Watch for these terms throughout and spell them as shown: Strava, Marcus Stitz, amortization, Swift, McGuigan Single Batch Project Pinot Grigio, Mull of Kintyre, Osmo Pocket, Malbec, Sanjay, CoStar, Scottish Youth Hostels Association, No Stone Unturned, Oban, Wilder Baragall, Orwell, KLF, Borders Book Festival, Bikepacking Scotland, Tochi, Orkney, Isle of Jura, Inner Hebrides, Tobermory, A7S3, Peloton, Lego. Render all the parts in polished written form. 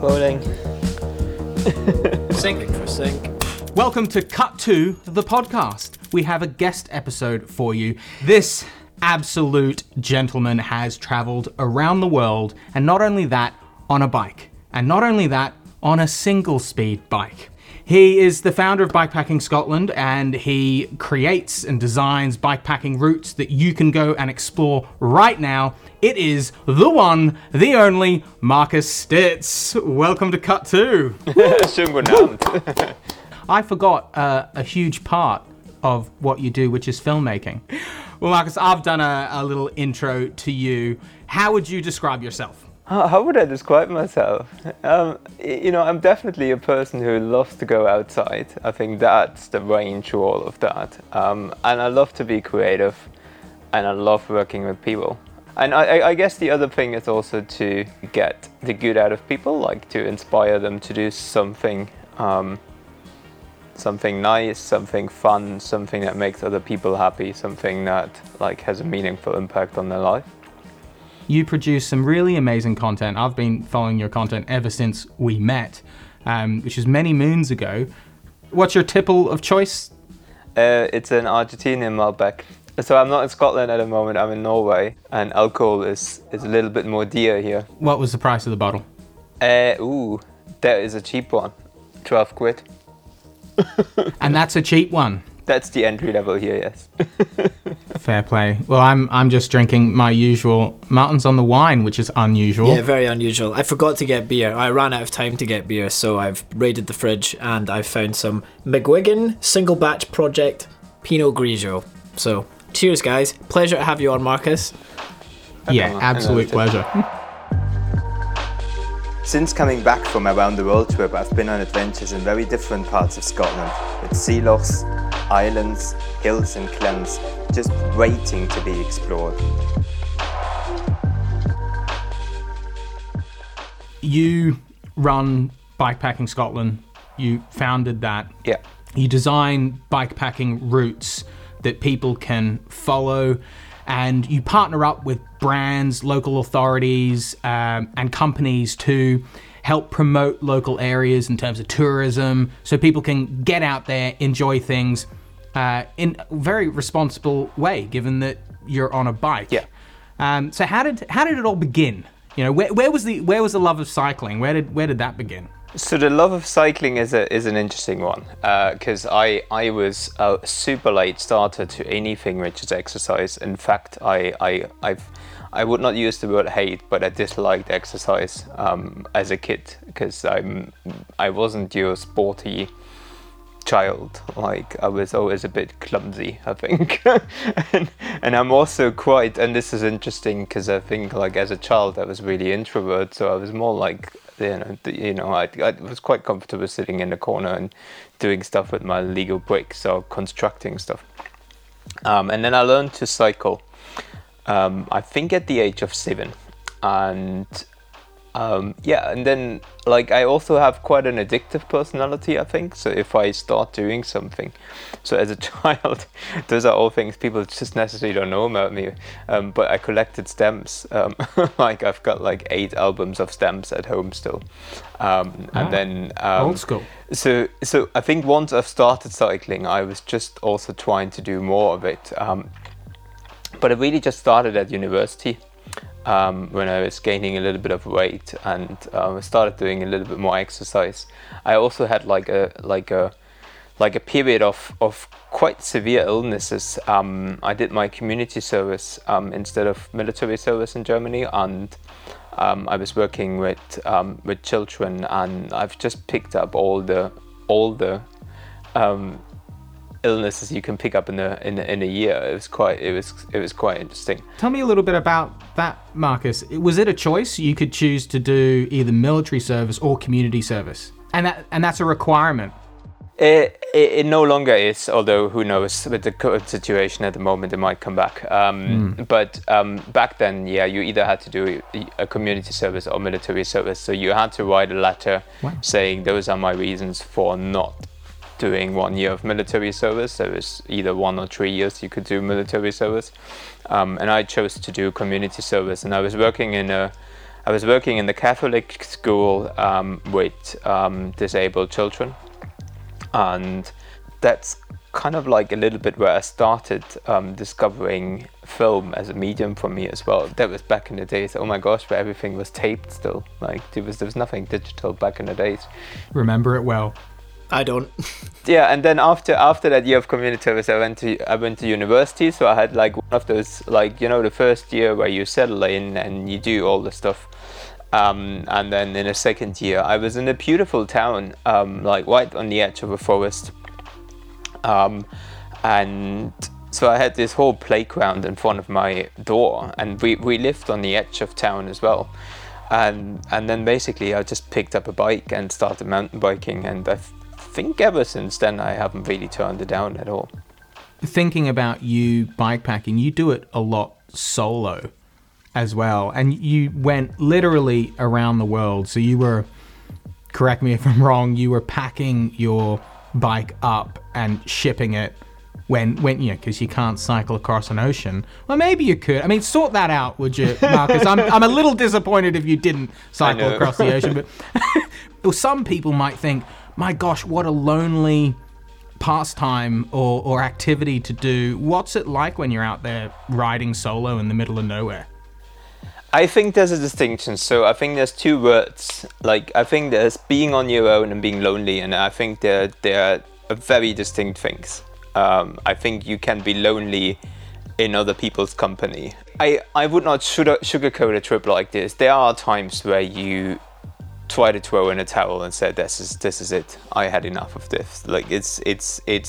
Morning. Sink for sink. Welcome to Cut to the podcast. We have a guest episode for you. This absolute gentleman has travelled around the world, and not only that, on a bike. And not only that, on a single speed bike. He is the founder of Bikepacking Scotland, and he creates and designs bikepacking routes that you can go and explore right now. It is the one, the only, Marcus Stitz. Welcome to Cut 2. I forgot a huge part of what you do, which is filmmaking. Well, Marcus, I've done a little intro to you. How would you describe yourself? How would I describe myself? I'm definitely a person who loves to go outside. I think that's the brain to all of that. And I love to be creative, and I love working with people. And I guess the other thing is also to get the good out of people, like to inspire them to do something nice, something fun, something that makes other people happy, something that like has a meaningful impact on their life. You produce some really amazing content. I've been following your content ever since we met, which is many moons ago. What's your tipple of choice? It's an Argentinian Malbec. So I'm not in Scotland at the moment, I'm in Norway, and alcohol is a little bit more dear here. What was the price of the bottle? That is a cheap one, 12 quid. And that's a cheap one? That's the entry level here, yes. Fair play. Well, I'm just drinking my usual mountains on the wine, which is unusual. Yeah, very unusual. I forgot to get beer. I ran out of time to get beer, so I've raided the fridge and I've found some McGuigan Single Batch Project Pinot Grigio. So, cheers, guys. Pleasure to have you on, Marcus. Yeah, absolute pleasure. Since coming back from my round the world trip, I've been on adventures in very different parts of Scotland, with sea lochs, islands, hills and clans, just waiting to be explored. You run Bikepacking Scotland, you founded that. Yeah. You design bikepacking routes that people can follow, and you partner up with brands, local authorities, and companies to help promote local areas in terms of tourism, so people can get out there, enjoy things, in a very responsible way, given that you're on a bike. Yeah. So how did it all begin? You know, where was the love of cycling? Where did that begin? So the love of cycling is an interesting one, because I was a super late starter to anything which is exercise. In fact, I would not use the word hate, but I disliked exercise as a kid, because I wasn't your sporty child. Like, I was always a bit clumsy, I think. and I'm also quite, and this is interesting because I think like as a child I was really introvert, so I was more like, I was quite comfortable sitting in the corner and doing stuff with my Lego bricks or constructing stuff. And then I learned to cycle. I think at the age of 7, and and then like I also have quite an addictive personality, I think. So if I start doing something, so as a child, those are all things people just necessarily don't know about me. But I collected stamps. Like I've got like 8 albums of stamps at home still. And then old school. So I think once I've started cycling, I was just also trying to do more of it. But it really just started at university, when I was gaining a little bit of weight and started doing a little bit more exercise. I also had like a period of quite severe illnesses. I did my community service instead of military service in Germany, and I was working with children, and I've just picked up all the illnesses you can pick up in a year. It was quite interesting. Tell me a little bit about that, Marcus. Was it a choice? You could choose to do either military service or community service, and that's a requirement. It no longer is, although who knows with the current situation at the moment, it might come back. But back then, yeah, you either had to do a community service or military service, so you had to write a letter. Wow. Saying those are my reasons for not doing 1 year of military service. There was either 1 or 3 years you could do military service, and I chose to do community service. And I was working in a I was working in the Catholic school with disabled children, and that's kind of like a little bit where I started discovering film as a medium for me as well. That was back in the days, oh my gosh, where everything was taped still. Like there was nothing digital back in the days. Remember it well. I don't. Yeah, and then after that year of community service, I went to university, so I had like one of those, like, you know, the first year where you settle in and you do all the stuff. And then in the second year, I was in a beautiful town, like right on the edge of a forest. And so I had this whole playground in front of my door, and we lived on the edge of town as well. And then basically I just picked up a bike and started mountain biking, and I think ever since then I haven't really turned it down at all. Thinking about you bikepacking, you do it a lot solo as well, and you went literally around the world. So you were, correct me if I'm wrong, you were packing your bike up and shipping it when you know, because you can't cycle across an ocean. Well, maybe you could. I mean, sort that out, would you, Marcus? I'm a little disappointed if you didn't cycle across the ocean, but well, some people might think, my gosh, what a lonely pastime or activity to do. What's it like when you're out there riding solo in the middle of nowhere? I think there's a distinction. So I think there's two words. Like, I think there's being on your own and being lonely, and I think they're very distinct things. I think you can be lonely in other people's company. I would not sugarcoat a trip like this. There are times where you try to throw in a towel and say, this is it. I had enough of this. Like it's a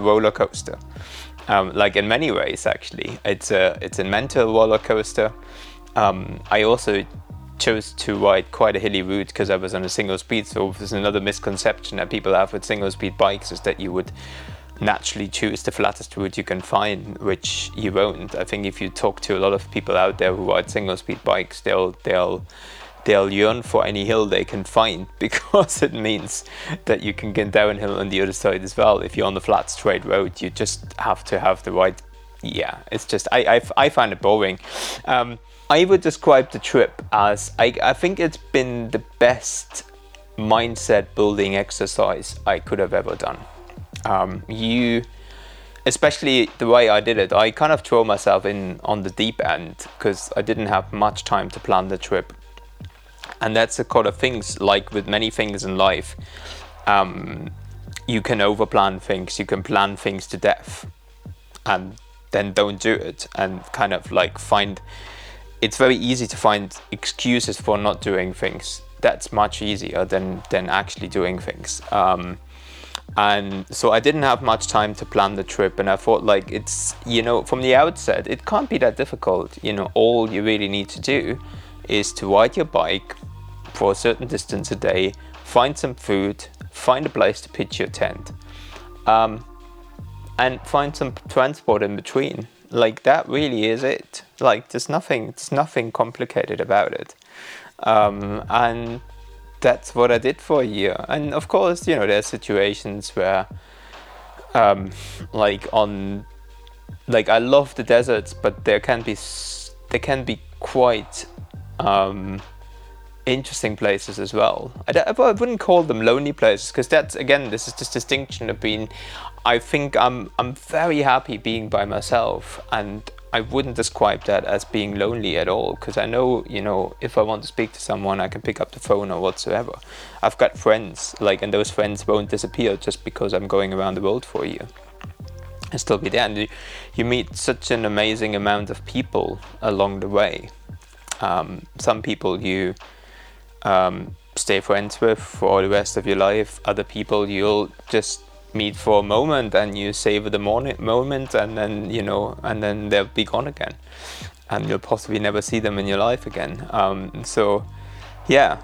roller coaster. Like in many ways, actually, it's a mental roller coaster. I also chose to ride quite a hilly route because I was on a single speed, so there's another misconception that people have with single speed bikes is that you would naturally choose the flattest route you can find, which you won't. I think if you talk to a lot of people out there who ride single speed bikes, they'll yearn for any hill they can find, because it means that you can get downhill on the other side as well. If you're on the flat straight road, you just have to have the right, yeah, it's just, I find it boring. I would describe the trip as, I think it's been the best mindset building exercise I could have ever done. Especially the way I did it, I kind of threw myself in on the deep end because I didn't have much time to plan the trip. And that's the kind of things, like with many things in life, you can overplan things, you can plan things to death and then don't do it, and kind of like it's very easy to find excuses for not doing things. That's much easier than actually doing things. And so I didn't have much time to plan the trip, and I thought, like, it's, you know, from the outset, it can't be that difficult. You know, all you really need to do is to ride your bike for a certain distance a day, find some food, find a place to pitch your tent, and find some transport in between. Like, that really is it. Like, there's nothing complicated about it. And that's what I did for a year. And of course, you know, there's situations where, I love the deserts, but there can be quite interesting places as well. I wouldn't call them lonely places, because that's, again, this is this distinction of being, I think I'm very happy being by myself, and I wouldn't describe that as being lonely at all, because I know, you know, if I want to speak to someone, I can pick up the phone or whatsoever. I've got friends, like, and those friends won't disappear just because I'm going around the world for a year. I'll still be there, and you meet such an amazing amount of people along the way. Some people you stay friends with for the rest of your life, other people you'll just meet for a moment and you savor the moment, and then, you know, and then they'll be gone again, and you'll possibly never see them in your life again. So yeah,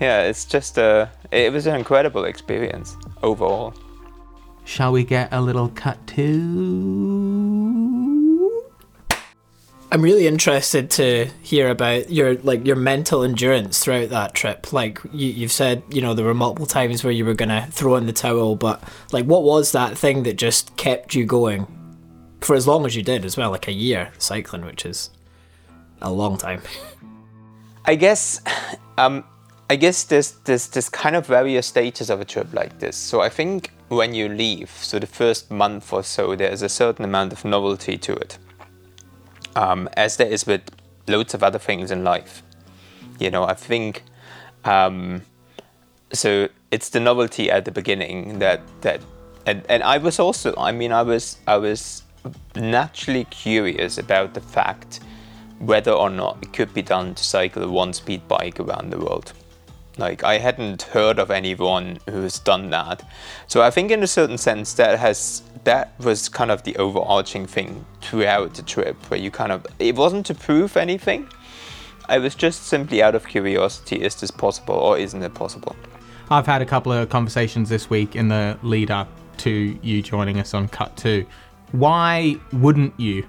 it's just it was an incredible experience overall. Shall we get a little cut to? I'm really interested to hear about your mental endurance throughout that trip. Like, you've said, you know, there were multiple times where you were going to throw in the towel, but, like, what was that thing that just kept you going for as long as you did as well? Like, a year cycling, which is a long time. I guess there's kind of various stages of a trip like this. So I think when you leave, so the first month or so, there is a certain amount of novelty to it, as there is with loads of other things in life. You know, I think so it's the novelty at the beginning that and I was also, I mean, I was naturally curious about the fact whether or not it could be done to cycle a one-speed bike around the world. Like, I hadn't heard of anyone who's done that. So I think in a certain sense that was kind of the overarching thing throughout the trip, where you kind of, it wasn't to prove anything. I was just simply out of curiosity, is this possible or isn't it possible? I've had a couple of conversations this week in the lead up to you joining us on Cut 2. Why wouldn't you,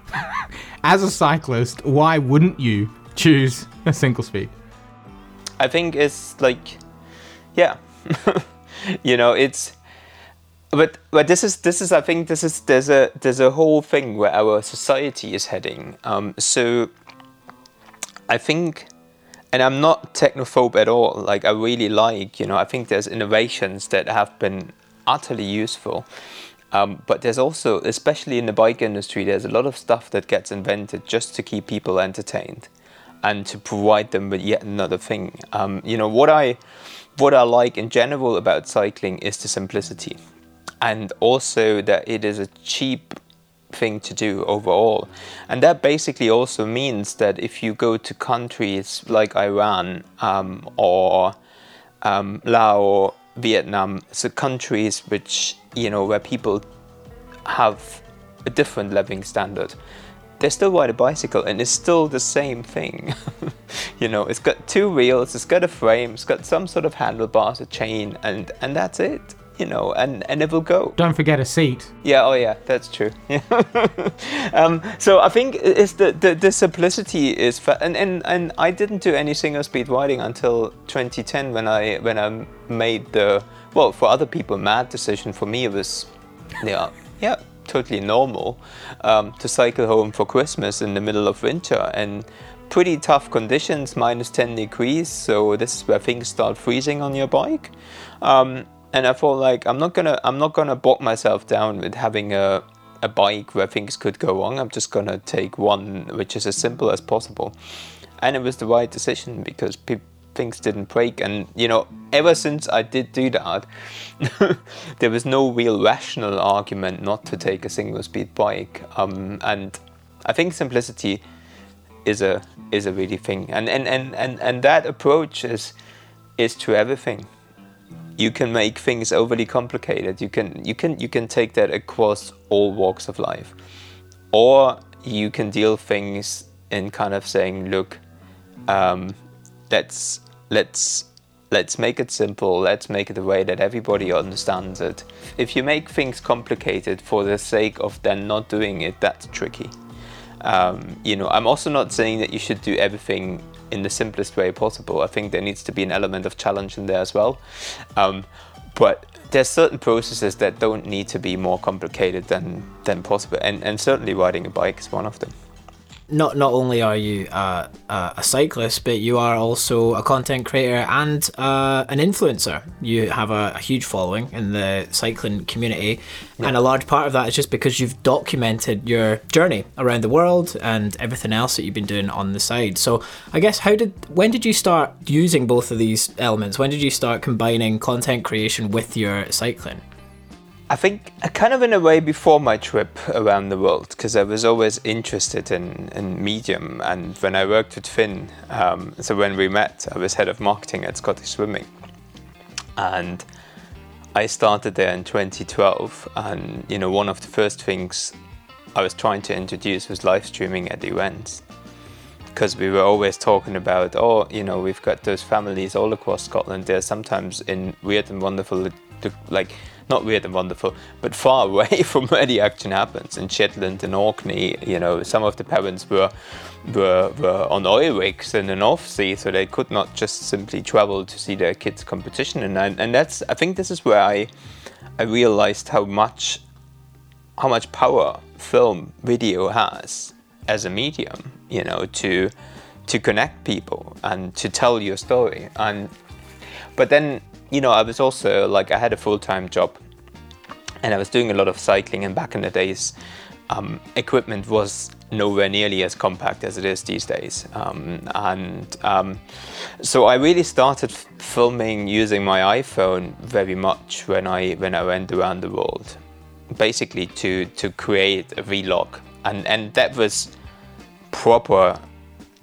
as a cyclist, why wouldn't you choose a single speed? I think it's like, yeah, you know, it's, but this is, I think this is, there's a whole thing where our society is heading. So I think, and I'm not technophobe at all. Like, I really like, you know, I think there's innovations that have been utterly useful. But there's also, especially in the bike industry, there's a lot of stuff that gets invented just to keep people entertained and to provide them with yet another thing. You know, what I like in general about cycling is the simplicity, and also that it is a cheap thing to do overall. And that basically also means that if you go to countries like Iran or Laos, Vietnam, so countries which, you know, where people have a different living standard, they still ride a bicycle and it's still the same thing. You know, it's got two wheels, it's got a frame, it's got some sort of handlebars, a chain, and that's it, you know, and it will go. Don't forget a seat. Yeah, oh yeah, that's true. So I think it's the simplicity is, and I didn't do any single speed riding until 2010 when I made the, well, for other people, mad decision. For me, it was, yeah, totally normal to cycle home for Christmas in the middle of winter and pretty tough conditions, minus 10 degrees. So this is where things start freezing on your bike. And I felt like I'm not gonna bog myself down with having a bike where things could go wrong. I'm just gonna take one which is as simple as possible. And it was the right decision because things didn't break. And you know, ever since I did do that, there was no real rational argument not to take a single speed bike. And I think simplicity is a really thing. And that approach is to everything. You can make things overly complicated. You can take that across all walks of life, or you can deal things in kind of saying, look, let's make it simple. Let's make it the way that everybody understands it. If you make things complicated for the sake of then not doing it, that's tricky. You know, I'm also not saying that you should do everything in the simplest way possible. I think there needs to be an element of challenge in there as well. But there's certain processes that don't need to be more complicated than possible. And certainly riding a bike is one of them. Not only are you a cyclist, but you are also a content creator and an influencer. You have a huge following in the cycling community, yeah. And a large part of that is just because you've documented your journey around the world and everything else that you've been doing on the side. So I guess when did you start using both of these elements? When did you start combining content creation with your cycling? I think kind of in a way before my trip around the world, because I was always interested in medium. And when I worked with Finn, so when we met, I was head of marketing at Scottish Swimming. And I started there in 2012. And, you know, one of the first things I was trying to introduce was live streaming at the events. Because we were always talking about, oh, you know, we've got those families all across Scotland. They're sometimes in weird and wonderful, like, not weird and wonderful, but far away from where the action happens. In Shetland and Orkney, you know, some of the parents were on oil rigs in the North Sea, so they could not just simply travel to see their kids' competition. And that's, I think this is where I realized how much power film, video has as a medium, you know, to to connect people and to tell your story. And but then, you know, I was also like, I had a full-time job and I was doing a lot of cycling, and back in the days equipment was nowhere nearly as compact as it is these days, so I really started filming using my iPhone very much when I went around the world, basically to create a vlog, and that was proper,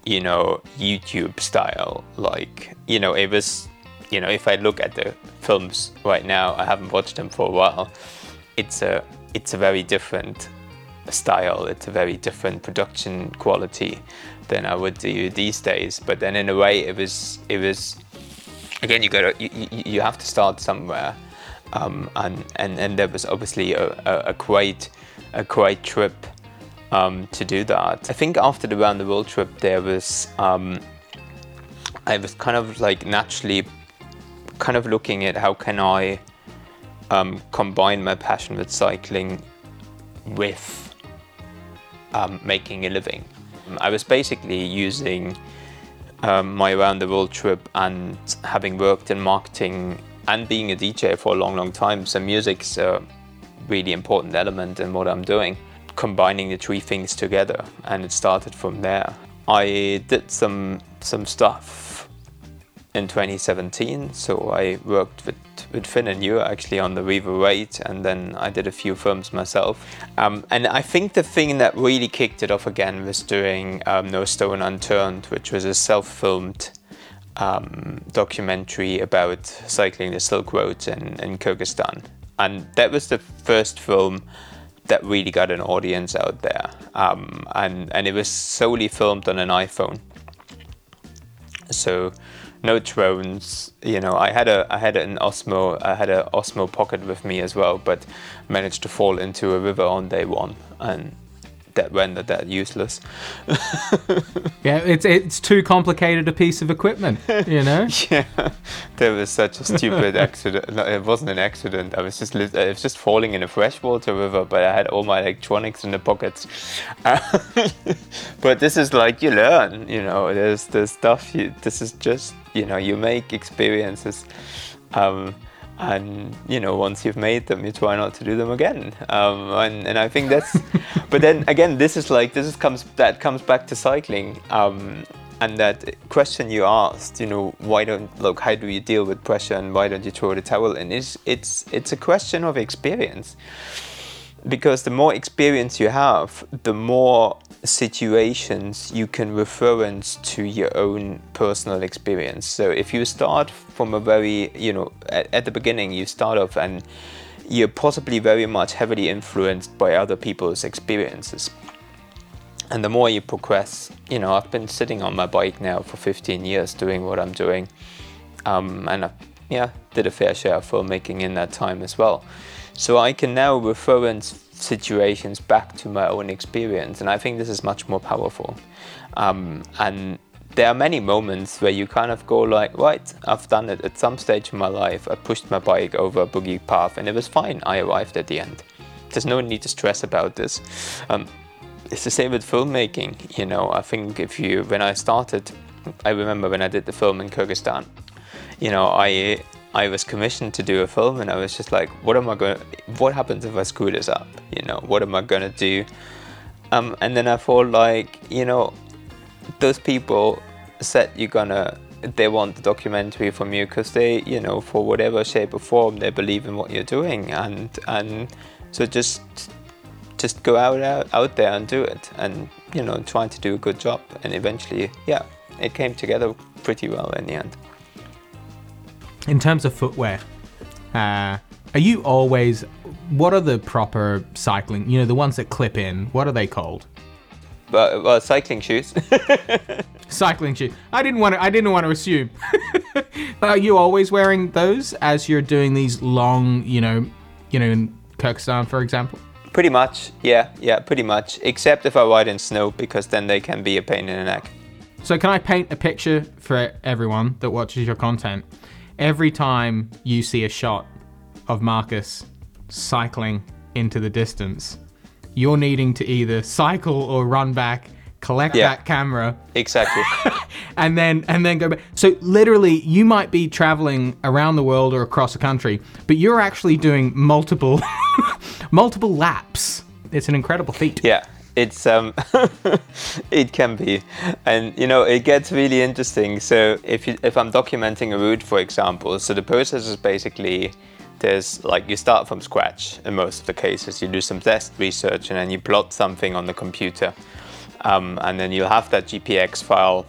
you know, YouTube style. Like, you know, it was, you know, if I look at the films right now, I haven't watched them for a while. It's a very different style, it's a very different production quality than I would do these days. But then in a way it was again, you have to start somewhere, and there was obviously a quite trip to do that. I think after the round the world trip there was I was kind of like naturally kind of looking at how can I combine my passion with cycling with making a living. I was basically using my around the world trip and having worked in marketing and being a DJ for a long time, so music's a really important element in what I'm doing, combining the three things together, and it started from there. I did some stuff in 2017, so I worked with Finn and you actually on the River Raid, and then I did a few films myself. And I think the thing that really kicked it off again was doing No Stone Unturned, which was a self-filmed documentary about cycling the Silk Road in Kyrgyzstan. And that was the first film that really got an audience out there. And it was solely filmed on an iPhone. So no drones, you know. I had an Osmo Pocket with me as well, but managed to fall into a river on day one, and that rendered that useless. Yeah, it's too complicated a piece of equipment, you know. Yeah, there was such a stupid accident. No, it wasn't an accident. I was just falling in a freshwater river, but I had all my electronics in the pockets. But this is like, you learn, you know. There's stuff. This is just, you know, you make experiences. And you know, once you've made them, you try not to do them again. And I think that's. But then again, this comes back to cycling, and that question you asked. You know, how do you deal with pressure, and why don't you throw the towel in? It's a question of experience, because the more experience you have, the more situations you can reference to your own personal experience. So if you start from a very, you know, at the beginning you start off and you're possibly very much heavily influenced by other people's experiences. And the more you progress, you know, I've been sitting on my bike now for 15 years doing what I'm doing. And I did a fair share of filmmaking in that time as well. So I can now reference situations back to my own experience, and I think this is much more powerful. And there are many moments where you kind of go like, right, I've done it at some stage in my life. I pushed my bike over a boogie path and it was fine. I arrived at the end. There's no need to stress about this. It's the same with filmmaking. You know, I think when I started, I remember when I did the film in Kyrgyzstan, you know, I was commissioned to do a film, and I was just like, what happens if I screw this up? You know, what am I gonna do? And then I thought, like, you know, those people said they want the documentary from you because they, you know, for whatever shape or form, they believe in what you're doing, and so just go out there and do it, and, you know, try to do a good job. And eventually, yeah, it came together pretty well in the end. In terms of footwear, what are the proper cycling, you know, the ones that clip in, what are they called? Well, cycling shoes. Cycling shoes. I didn't want to assume. Are you always wearing those as you're doing these long, you know, in Kyrgyzstan, for example? Pretty much. Yeah, pretty much. Except if I ride in snow, because then they can be a pain in the neck. So can I paint a picture for everyone that watches your content? Every time you see a shot of Marcus cycling into the distance, you're needing to either cycle or run back, collect that camera. Exactly. and then go back. So literally you might be traveling around the world or across the country, but you're actually doing multiple laps. It's an incredible feat. Yeah. It's it can be, and you know, it gets really interesting. So if I'm documenting a route, for example, so the process is basically, there's like, you start from scratch in most of the cases. You do some test research and then you plot something on the computer, and then you have that GPX file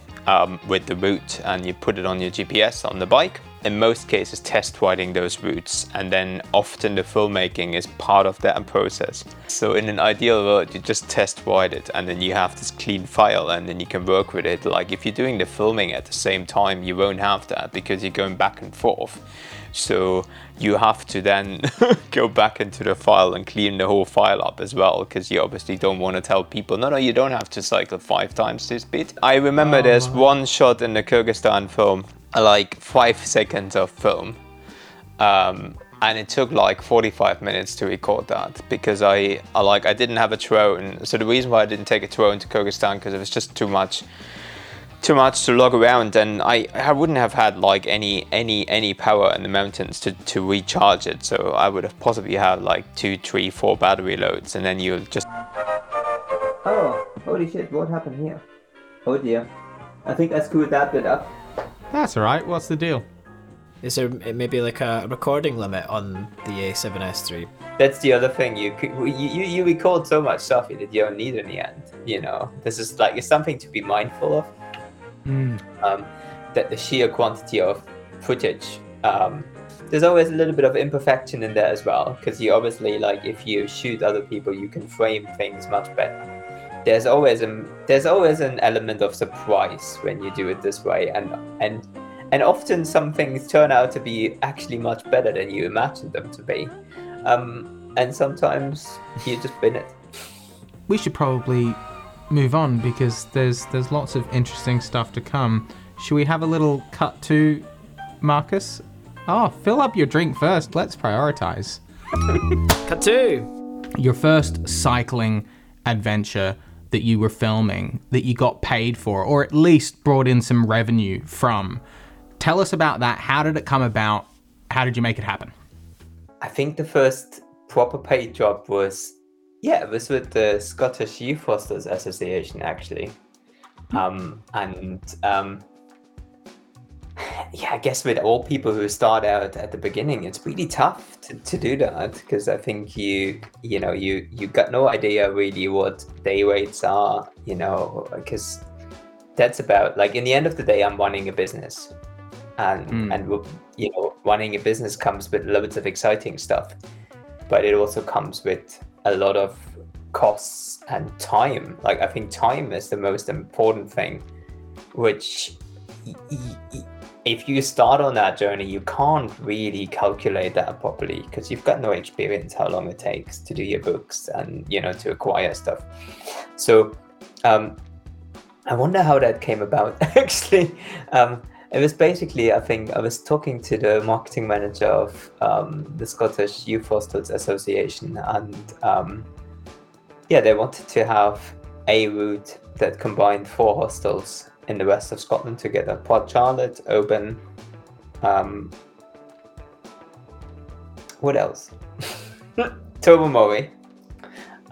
with the route, and you put it on your GPS on the bike. In most cases, test riding those routes, and then often the filmmaking is part of that process. So in an ideal world, you just test ride it, and then you have this clean file, and then you can work with it. Like if you're doing the filming at the same time, you won't have that because you're going back and forth. So you have to then go back into the file and clean the whole file up as well, because you obviously don't want to tell people, no, you don't have to cycle 5 times this bit. I remember there's one shot in the Kyrgyzstan film, like 5 seconds of film, and it took like 45 minutes to record that, because I didn't have a drone. So the reason why I didn't take a drone to Kyrgyzstan, because it was just too much to log around, and I wouldn't have had like any power in the mountains to recharge it. So I would have possibly had like 2, 3, 4 battery loads, and then you'll just holy shit, what happened here? Oh dear, I think I screwed that bit up. That's all right. What's the deal? Is there maybe like a recording limit on the A7S3? That's the other thing. You record so much stuff that you don't need in the end. You know, this is like, it's something to be mindful of. That the sheer quantity of footage. There's always a little bit of imperfection in there as well, because you obviously, like, if you shoot other people, you can frame things much better. There's always an element of surprise when you do it this way, and often some things turn out to be actually much better than you imagined them to be, and sometimes you just bin it. We should probably move on, because there's lots of interesting stuff to come. Should we have a little cut to Marcus? Oh, fill up your drink first. Let's prioritize. Cut to your first cycling adventure that you were filming, that you got paid for, or at least brought in some revenue from. Tell us about that. How did it come about? How did you make it happen? I think the first proper paid job was with the Scottish Youth Hostels Association, actually. I guess with all people who start out at the beginning, it's really tough to do that, because I think you got no idea really what day rates are, you know, because that's about, like, in the end of the day, I'm running a business, and you know, running a business comes with loads of exciting stuff, but it also comes with a lot of costs and time. Like, I think time is the most important thing, which if you start on that journey, you can't really calculate that properly, because you've got no experience how long it takes to do your books and, you know, to acquire stuff. So I wonder how that came about, actually. It was basically, I think I was talking to the marketing manager of the Scottish Youth Hostels Association, and they wanted to have a route that combined 4 hostels in the west of Scotland together: Port Charlotte, Oban, what else? Tobermory,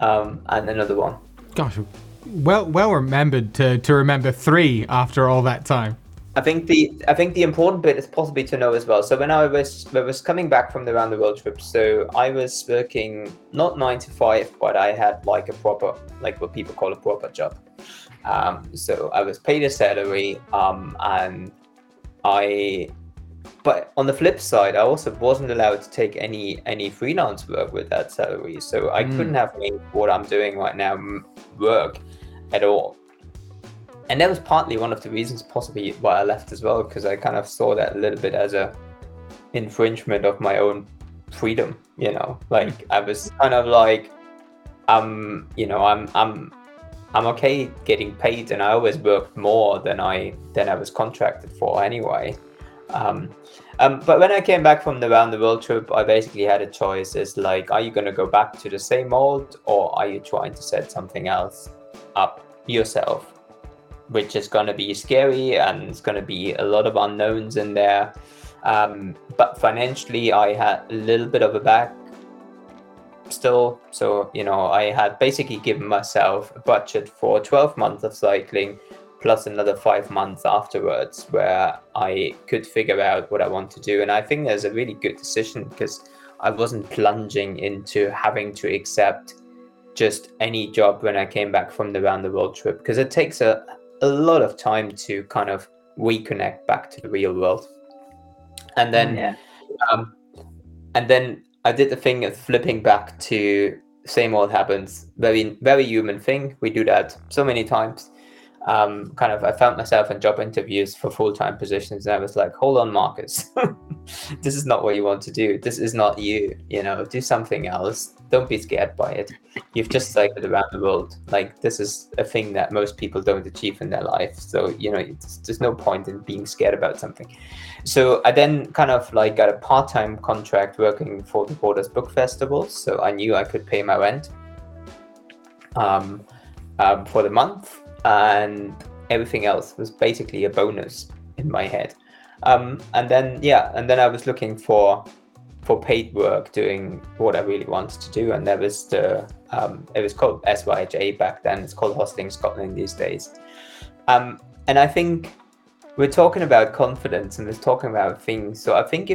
and another one. Gosh, well remembered to remember 3 after all that time. I think the important bit is possibly to know as well. So when I was coming back from the round the world trip, so I was working not 9 to 5, but I had like a proper, like what people call a proper job. So I was paid a salary, but on the flip side, I also wasn't allowed to take any freelance work with that salary. So I couldn't have made what I'm doing right now work at all. And that was partly one of the reasons possibly why I left as well, because I kind of saw that a little bit as a infringement of my own freedom, you know, like I was kind of like, you know, I'm okay getting paid, and I always worked more than I was contracted for anyway. But when I came back from the round the world trip, I basically had a choice. It's like, are you going to go back to the same old, or are you trying to set something else up yourself? which is going to be scary and it's going to be a lot of unknowns in there. But financially, I had a little bit of a back still. So, you know, I had basically given myself a budget for 12 months of cycling, plus another 5 months afterwards where I could figure out what I want to do. And I think that's a really good decision because I wasn't plunging into having to accept just any job when I came back from the round the world trip, because it takes a lot of time to kind of reconnect back to the real world. And then I did the thing of flipping back to same old happens, very, very human thing. We do that so many times. I found myself in job interviews for full-time positions, and I was like, hold on, Marcus, this is not what you want to do. This is not you, you know, do something else. Don't be scared by it. You've just cycled around the world. Like, this is a thing that most people don't achieve in their life. So, you know, there's no point in being scared about something. So I then kind of like got a part-time contract working for the Borders Book Festival. So I knew I could pay my rent for the month. And everything else was basically a bonus in my head. And then I was looking for paid work, doing what I really wanted to do. And there was it was called SYHA back then. It's called Hostling Scotland these days. And I think we're talking about confidence and we're talking about things. So I think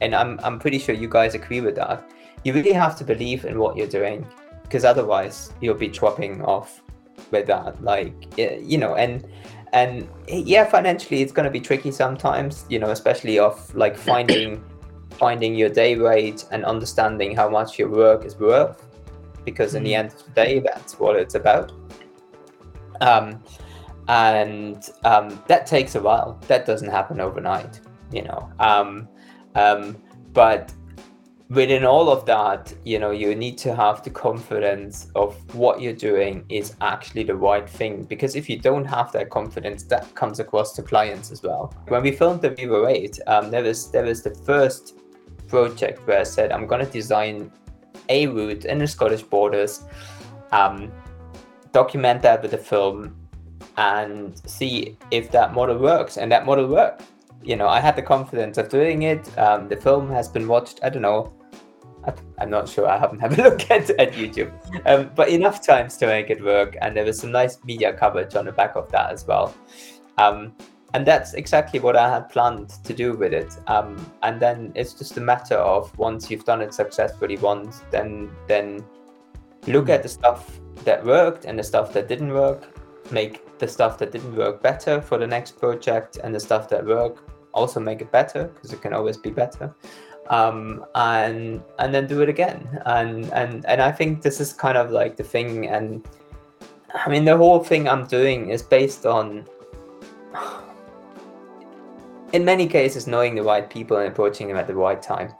I'm pretty sure you guys agree with that. You really have to believe in what you're doing, because otherwise you'll be dropping off with that, like, you know, and yeah, financially it's going to be tricky sometimes, you know, especially of like finding your day rate and understanding how much your work is worth, because in the end of the day, that's what it's about. That takes a while. That doesn't happen overnight, you know. But within all of that, you know, you need to have the confidence of what you're doing is actually the right thing, because if you don't have that confidence, that comes across to clients as well. When we filmed the Viva 8, there was the first project where I said, I'm going to design a route in the Scottish borders, document that with a film and see if that model works. And that model worked. You know, I had the confidence of doing it. The film has been watched, I don't know, I'm not sure, I haven't had a look at YouTube, but enough times to make it work. And there was some nice media coverage on the back of that as well. And that's exactly what I had planned to do with it. And then it's just a matter of, once you've done it successfully once, then look at the stuff that worked and the stuff that didn't work, make the stuff that didn't work better for the next project, and the stuff that worked also make it better, because it can always be better. And then do it again. And I think this is kind of like the thing. And I mean, the whole thing I'm doing is based on, in many cases, knowing the right people and approaching them at the right time.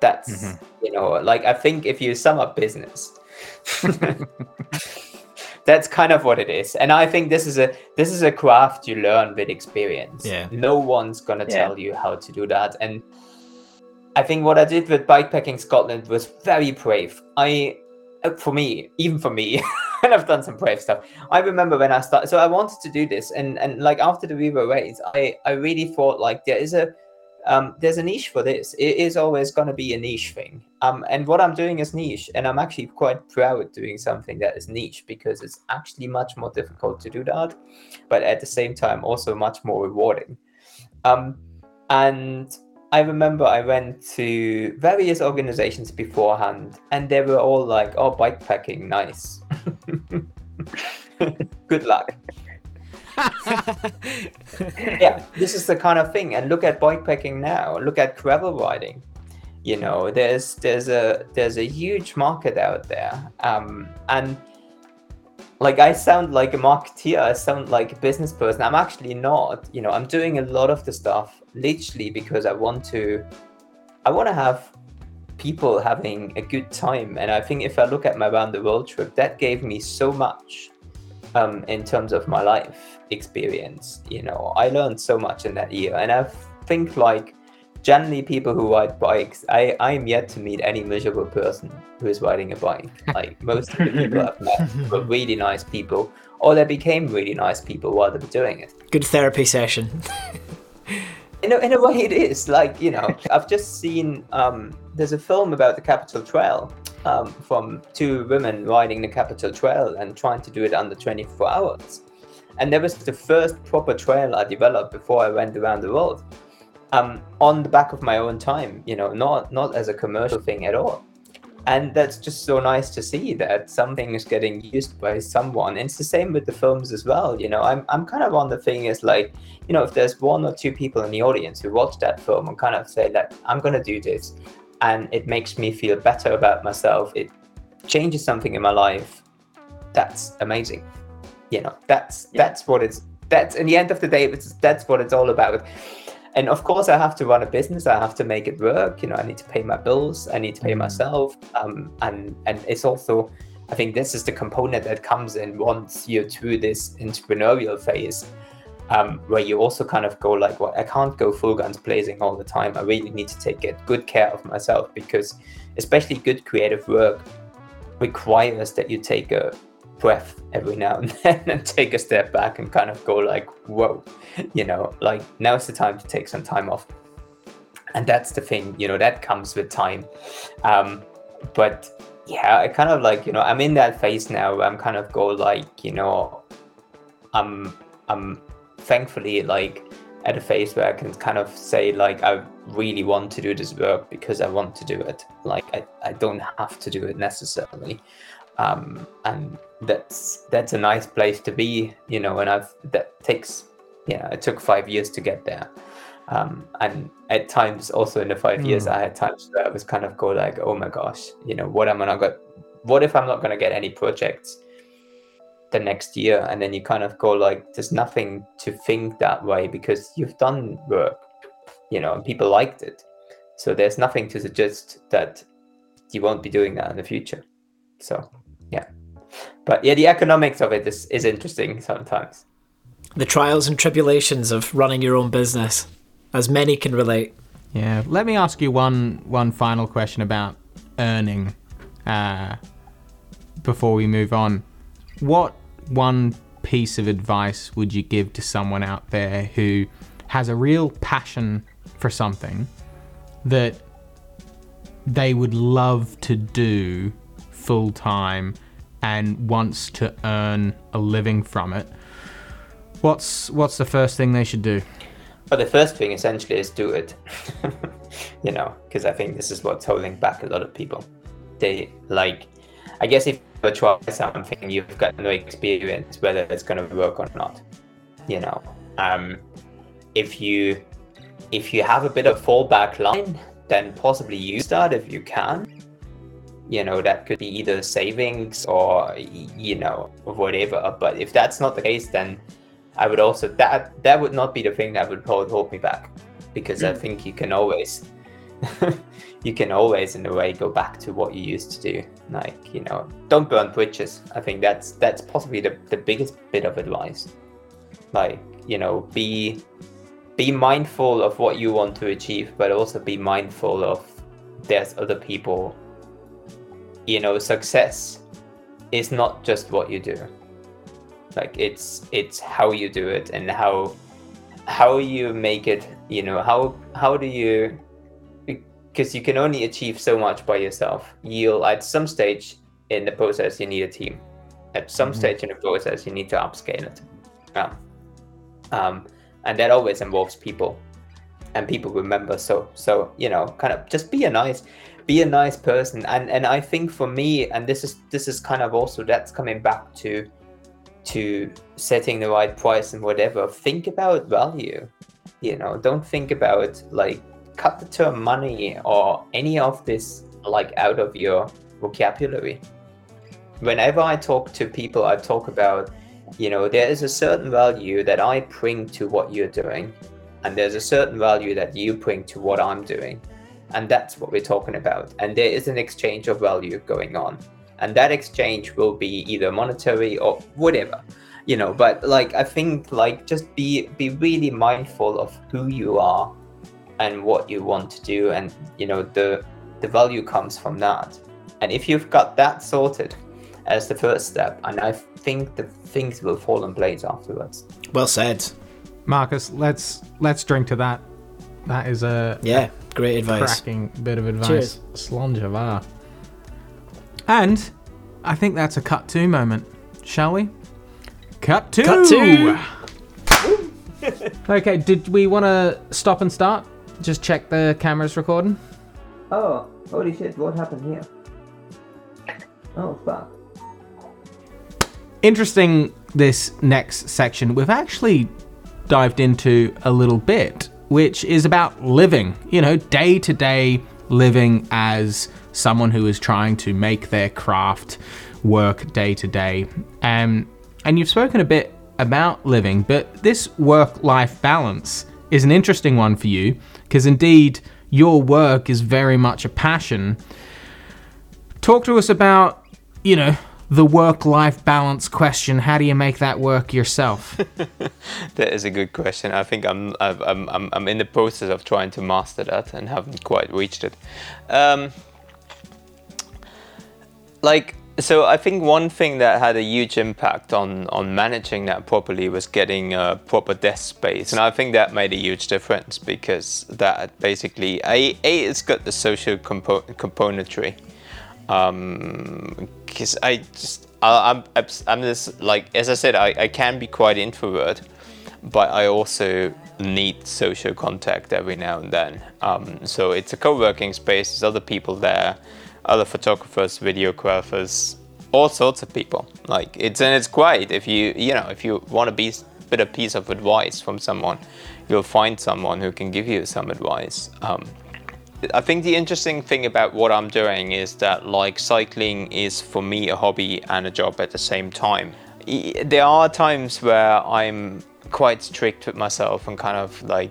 That's, you know, like, I think if you sum up business, that's kind of what it is. And I think this is a craft you learn with experience. Yeah. No one's going to tell you how to do that. And I think what I did with Bikepacking Scotland was very brave. For me, and I've done some brave stuff. I remember when I started, so I wanted to do this. And like after the River Race, I really thought like there's a niche for this. It is always going to be a niche thing. And what I'm doing is niche, and I'm actually quite proud doing something that is niche, because it's actually much more difficult to do that, but at the same time also much more rewarding. And I remember I went to various organizations beforehand, and they were all like, "Oh, bikepacking, nice. Good luck." Yeah, this is the kind of thing. And look at bikepacking now. Look at gravel riding. You know, there's a huge market out there. And like, I sound like a marketeer. I sound like a business person. I'm actually not. You know, I'm doing a lot of the stuff literally because I want to have people having a good time. And I think if I look at my round the world trip, that gave me so much. In terms of my life experience, you know, I learned so much in that year. And I think like generally people who ride bikes, I am yet to meet any miserable person who is riding a bike. Like, most of the people I've met were really nice people, or they became really nice people while they were doing it. Good therapy session. In a way it is, like, you know, I've just seen, there's a film about the Capital Trail, from two women riding the Capital Trail and trying to do it under 24 hours. And that was the first proper trail I developed before I went around the world, on the back of my own time, you know, not as a commercial thing at all. And that's just so nice to see that something is getting used by someone. And it's the same with the films as well. You know, I'm kind of on the thing is like, you know, if there's one or two people in the audience who watch that film and kind of say that I'm going to do this and it makes me feel better about myself, it changes something in my life, that's amazing. You know, that's in the end of the day, that's what it's all about. And of course, I have to run a business. I have to make it work. You know, I need to pay my bills. I need to pay myself. And it's also, I think this is the component that comes in once you're through this entrepreneurial phase, where you also kind of go like, well, I can't go full guns blazing all the time. I really need to take good care of myself, because especially good creative work requires that you take a breath every now and then and take a step back and kind of go like, whoa, you know, like, now's the time to take some time off. And that's the thing, you know, that comes with time. But yeah, I kind of like, you know, I'm in that phase now where I'm kind of go like, you know, I'm thankfully like at a phase where I can kind of say like, I really want to do this work because I want to do it. Like, I don't have to do it necessarily. And that's a nice place to be, you know, and it took 5 years to get there. And at times also in the 5 years, I had times where I was kind of go like, oh my gosh, you know, what if I'm not going to get any projects the next year? And then you kind of go like, there's nothing to think that way because you've done work, you know, and people liked it. So there's nothing to suggest that you won't be doing that in the future. So, yeah. But yeah, the economics of it is interesting sometimes. The trials and tribulations of running your own business, as many can relate. Yeah. Let me ask you one final question about earning before we move on. What one piece of advice would you give to someone out there who has a real passion for something that they would love to do full time and wants to earn a living from it? What's the first thing they should do? Well, the first thing essentially is do it, you know, because I think this is what's holding back a lot of people. They like, I guess if you try something, you've got no experience whether it's going to work or not, you know. If you have a bit of fallback line, then possibly use that if you can. You know, that could be either savings or, you know, whatever. But if that's not the case, then I would also, that would not be the thing that would hold me back, because I think you can always, in a way go back to what you used to do. Like, you know, don't burn bridges. I think that's possibly the biggest bit of advice. Like, you know, be mindful of what you want to achieve, but also be mindful of there's other people. You know, success is not just what you do. Like, it's how you do it and how you make it, you know, how do you, because you can only achieve so much by yourself. You'll, at some stage in the process, you need a team. At some stage in the process, you need to upscale it. And that always involves people, and people remember. So, you know, kind of just be a nice person. And I think for me, and this is kind of also, that's coming back to setting the right price and whatever, think about value, you know. Don't think about like, cut the term money or any of this like out of your vocabulary. Whenever I talk to people, I talk about, you know, there is a certain value that I bring to what you're doing, and there's a certain value that you bring to what I'm doing. And that's what we're talking about. And there is an exchange of value going on. And that exchange will be either monetary or whatever, you know. But like, I think like, just be really mindful of who you are and what you want to do, and you know the value comes from that. And if you've got that sorted as the first step, and I think the things will fall in place afterwards. Well said, Marcus. Let's drink to that. That is a great advice. Cracking bit of advice. Slonjavar. And I think that's a cut two moment. Shall we? Cut two. Okay, did we want to stop and start? Just check the camera's recording. Oh, holy shit, what happened here? Oh, fuck. Interesting, this next section we've actually dived into a little bit, which is about living, day-to-day living as someone who is trying to make their craft work day-to-day. And you've spoken a bit about living, but this work-life balance is an interesting one for you, because indeed your work is very much a passion. Talk to us about, the work-life balance question. How do you make that work yourself? That is a good question. I think I'm in the process of trying to master that and haven't quite reached it. So I think one thing that had a huge impact on managing that properly was getting a proper desk space. And I think that made a huge difference, because that basically, it's got the social componentry. Because I'm this, as I said, I can be quite introvert, but I also need social contact every now and then. So it's a co-working space, there's other people there. Other photographers, videographers, all sorts of people. It's great if you want to be a bit of piece of advice from someone, you'll find someone who can give you some advice. I think the interesting thing about what I'm doing is that cycling is for me a hobby and a job at the same time. There are times where I'm quite strict with myself and kind of I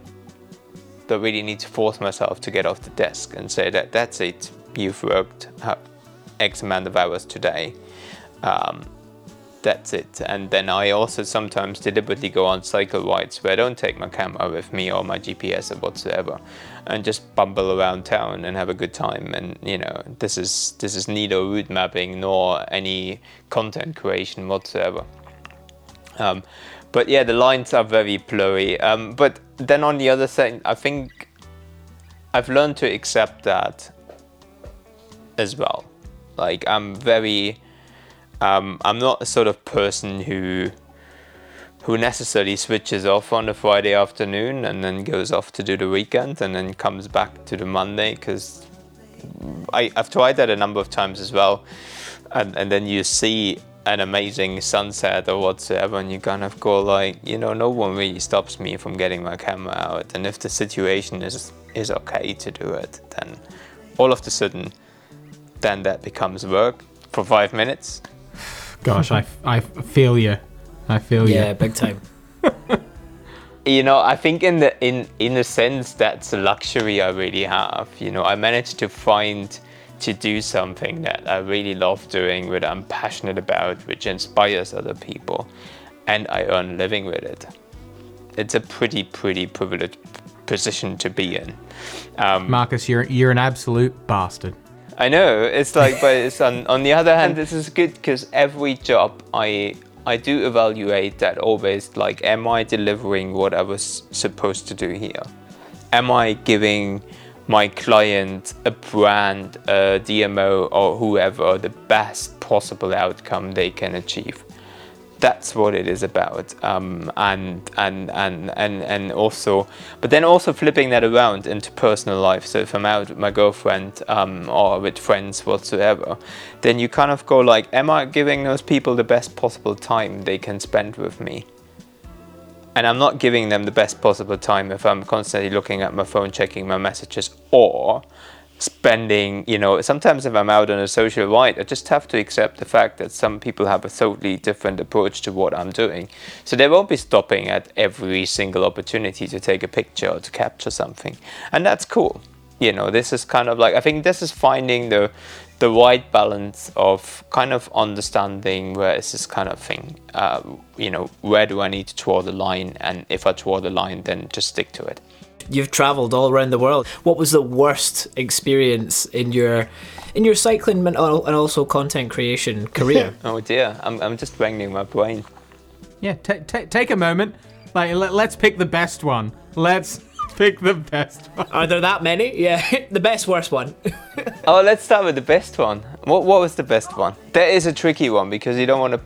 really need to force myself to get off the desk and say that's it. You've worked X amount of hours today, that's it. And then I also sometimes deliberately go on cycle rides where I don't take my camera with me or my GPS or whatsoever, and just bumble around town and have a good time. And this is neither route mapping nor any content creation whatsoever. But yeah, the lines are very blurry. But then on the other side, I think I've learned to accept that as well. I'm very I'm not the sort of person who necessarily switches off on a Friday afternoon and then goes off to do the weekend and then comes back to the Monday, because I've tried that a number of times as well, and then you see an amazing sunset or whatsoever, and you kind of go no one really stops me from getting my camera out, and if the situation is okay to do it, then all of a sudden that becomes work for 5 minutes. Gosh, I feel you. Yeah, big time. I think in a sense that's a luxury I really have. I managed to find to do something that I really love doing, that I'm passionate about, which inspires other people, and I earn a living with it. It's a pretty privileged position to be in. Marcus, you're an absolute bastard. I know, but it's on the other hand, this is good, because every job I do evaluate that always, am I delivering what I was supposed to do here? Am I giving my client, a brand, a DMO or whoever, the best possible outcome they can achieve? That's what it is about. And also, but then also flipping that around into personal life. So if I'm out with my girlfriend or with friends whatsoever, then you kind of go am I giving those people the best possible time they can spend with me? And I'm not giving them the best possible time if I'm constantly looking at my phone, checking my messages, or spending, sometimes if I'm out on a social ride, I just have to accept the fact that some people have a totally different approach to what I'm doing. So they won't be stopping at every single opportunity to take a picture or to capture something. And that's cool. This is kind of I think this is finding the right balance of kind of understanding where is this kind of thing, where do I need to draw the line? And if I draw the line, then just stick to it. You've travelled all around the world. What was the worst experience in your cycling and also content creation career? Oh dear, I'm just wrangling my brain. Yeah, take a moment. Like, let's pick the best one. Let's pick the best one. Are there that many? Yeah, the best, worst one. Oh, let's start with the best one. What was the best one? That is a tricky one because you don't want to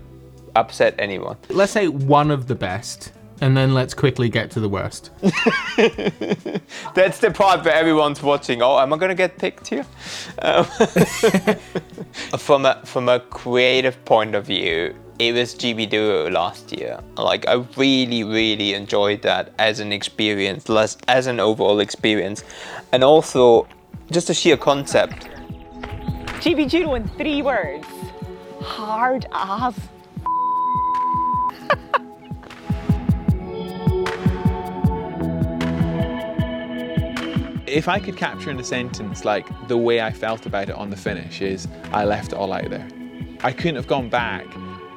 upset anyone. Let's say one of the best. And then let's quickly get to the worst. That's the part where everyone's watching. Oh, am I going to get picked here? From a creative point of view, it was GB Duo last year. Like, I really, really enjoyed that as an experience, as an overall experience. And also, just a sheer concept. GB Duo in 3 words. Hard as. If I could capture in a sentence, like, the way I felt about it on the finish is, I left it all out there. I couldn't have gone back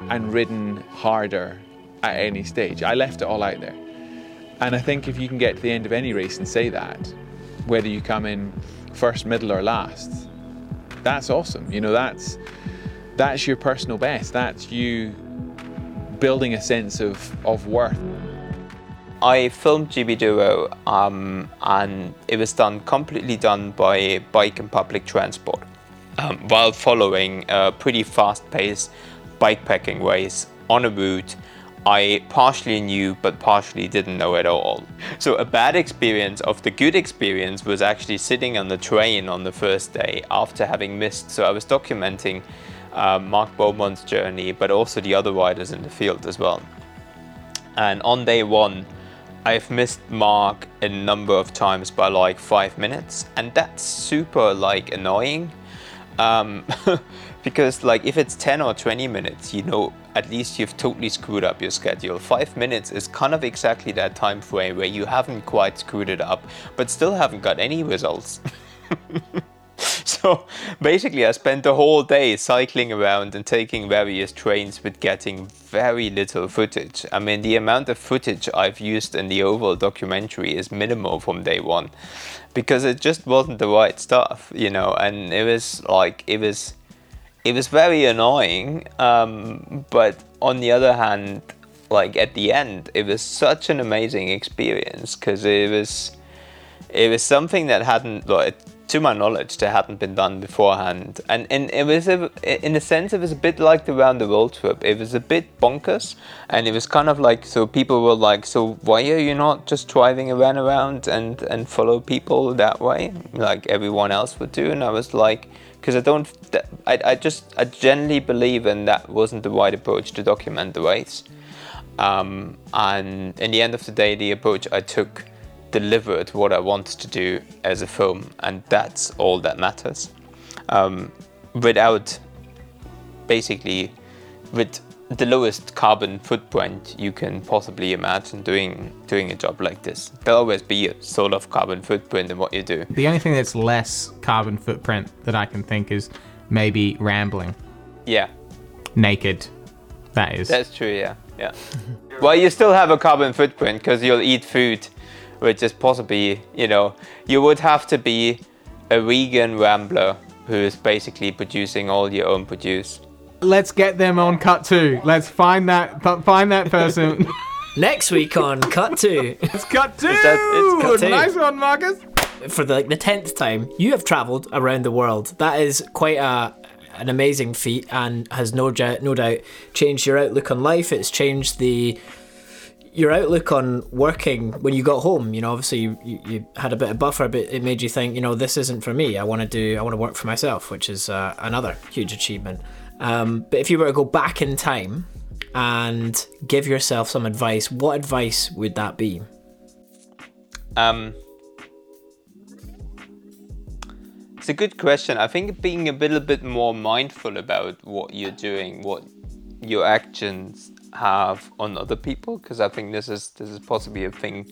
and ridden harder at any stage. I left it all out there. And I think if you can get to the end of any race and say that, whether you come in first, middle or last, that's awesome. You know, that's your personal best. That's you building a sense of worth. I filmed GB Duo and it was completely done by bike and public transport while following a pretty fast-paced bikepacking race on a route I partially knew but partially didn't know at all. So a bad experience of the good experience was actually sitting on the train on the first day after having missed. So I was documenting Mark Beaumont's journey but also the other riders in the field as well. And on day one, I've missed Mark a number of times by like 5 minutes, and that's super like annoying because like if it's 10 or 20 minutes, you know, at least you've totally screwed up your schedule. 5 minutes is kind of exactly that time frame where you haven't quite screwed it up but still haven't got any results. So basically I spent the whole day cycling around and taking various trains but getting very little footage. I mean, the amount of footage I've used in the Orwell documentary is minimal from day one because it just wasn't the right stuff, you know, and it was very annoying. But on the other hand, like at the end, it was such an amazing experience because it was something that hadn't, like, to my knowledge, that hadn't been done beforehand, and it was in a sense it was a bit like the round the world trip. It was a bit bonkers, and it was kind of like, so people were like, so why are you not just driving around and follow people that way like everyone else would do? And I was like, because I generally believe in that wasn't the right approach to document the race, and in the end of the day, the approach I took delivered what I wanted to do as a film, and that's all that matters. Without, basically, with the lowest carbon footprint you can possibly imagine doing a job like this. There'll always be a sort of carbon footprint in what you do. The only thing that's less carbon footprint that I can think is maybe rambling. Yeah. Naked, that is. That's true, yeah. Well, you still have a carbon footprint because you'll eat food which is possibly, you know, you would have to be a vegan rambler who is basically producing all your own produce. Let's get them on Cut 2. Let's find that person. Next week on Cut 2. It's Cut 2! It's Cut 2. Nice one, Marcus. For the 10th time, you have travelled around the world. That is quite an amazing feat and has no doubt changed your outlook on life. It's changed your outlook on working when you got home. You know, obviously you had a bit of buffer, but it made you think, you know, this isn't for me. I want to work for myself, which is another huge achievement. But if you were to go back in time and give yourself some advice, what advice would that be? It's a good question. I think being a little bit more mindful about what you're doing, what your actions have on other people, because I think this is possibly a thing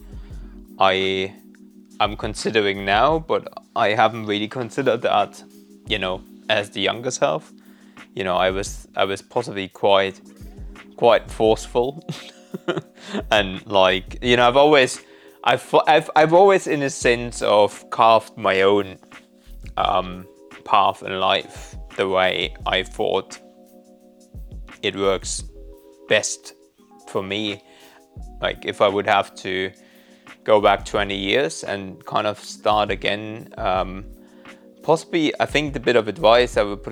I'm considering now, but I haven't really considered that, you know, as the younger self. You know, I was possibly quite forceful and like, you know, I've always I've always, in a sense, of carved my own path in life the way I thought it works best for me. Like if I would have to go back 20 years and kind of start again, possibly, I think the bit of advice I would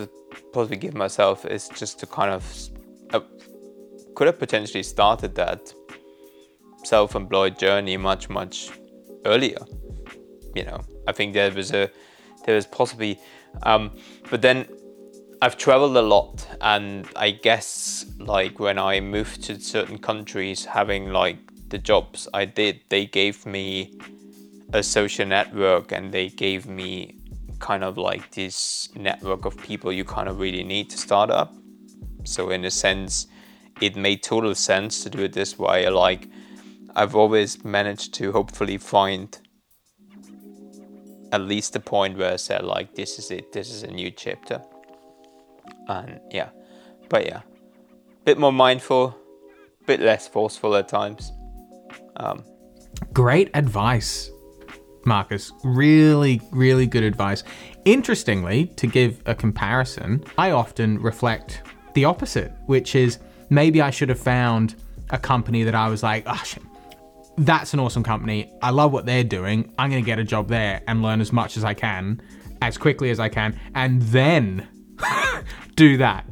possibly give myself is just to kind of, could have potentially started that self-employed journey much earlier. You know, I think there was possibly, but then I've traveled a lot, and I guess like when I moved to certain countries, having like the jobs I did, they gave me a social network, and they gave me kind of like this network of people you kind of really need to start up. So in a sense, it made total sense to do it this way. Like I've always managed to hopefully find at least the point where I said like, this is it, this is a new chapter. And yeah, but yeah, bit more mindful, bit less forceful at times. Great advice, Marcus. Really good advice. Interestingly, to give a comparison, I often reflect the opposite, which is maybe I should have found a company that I was like, oh shit, that's an awesome company. I love what they're doing. I'm going to get a job there and learn as much as I can, as quickly as I can, and then do that.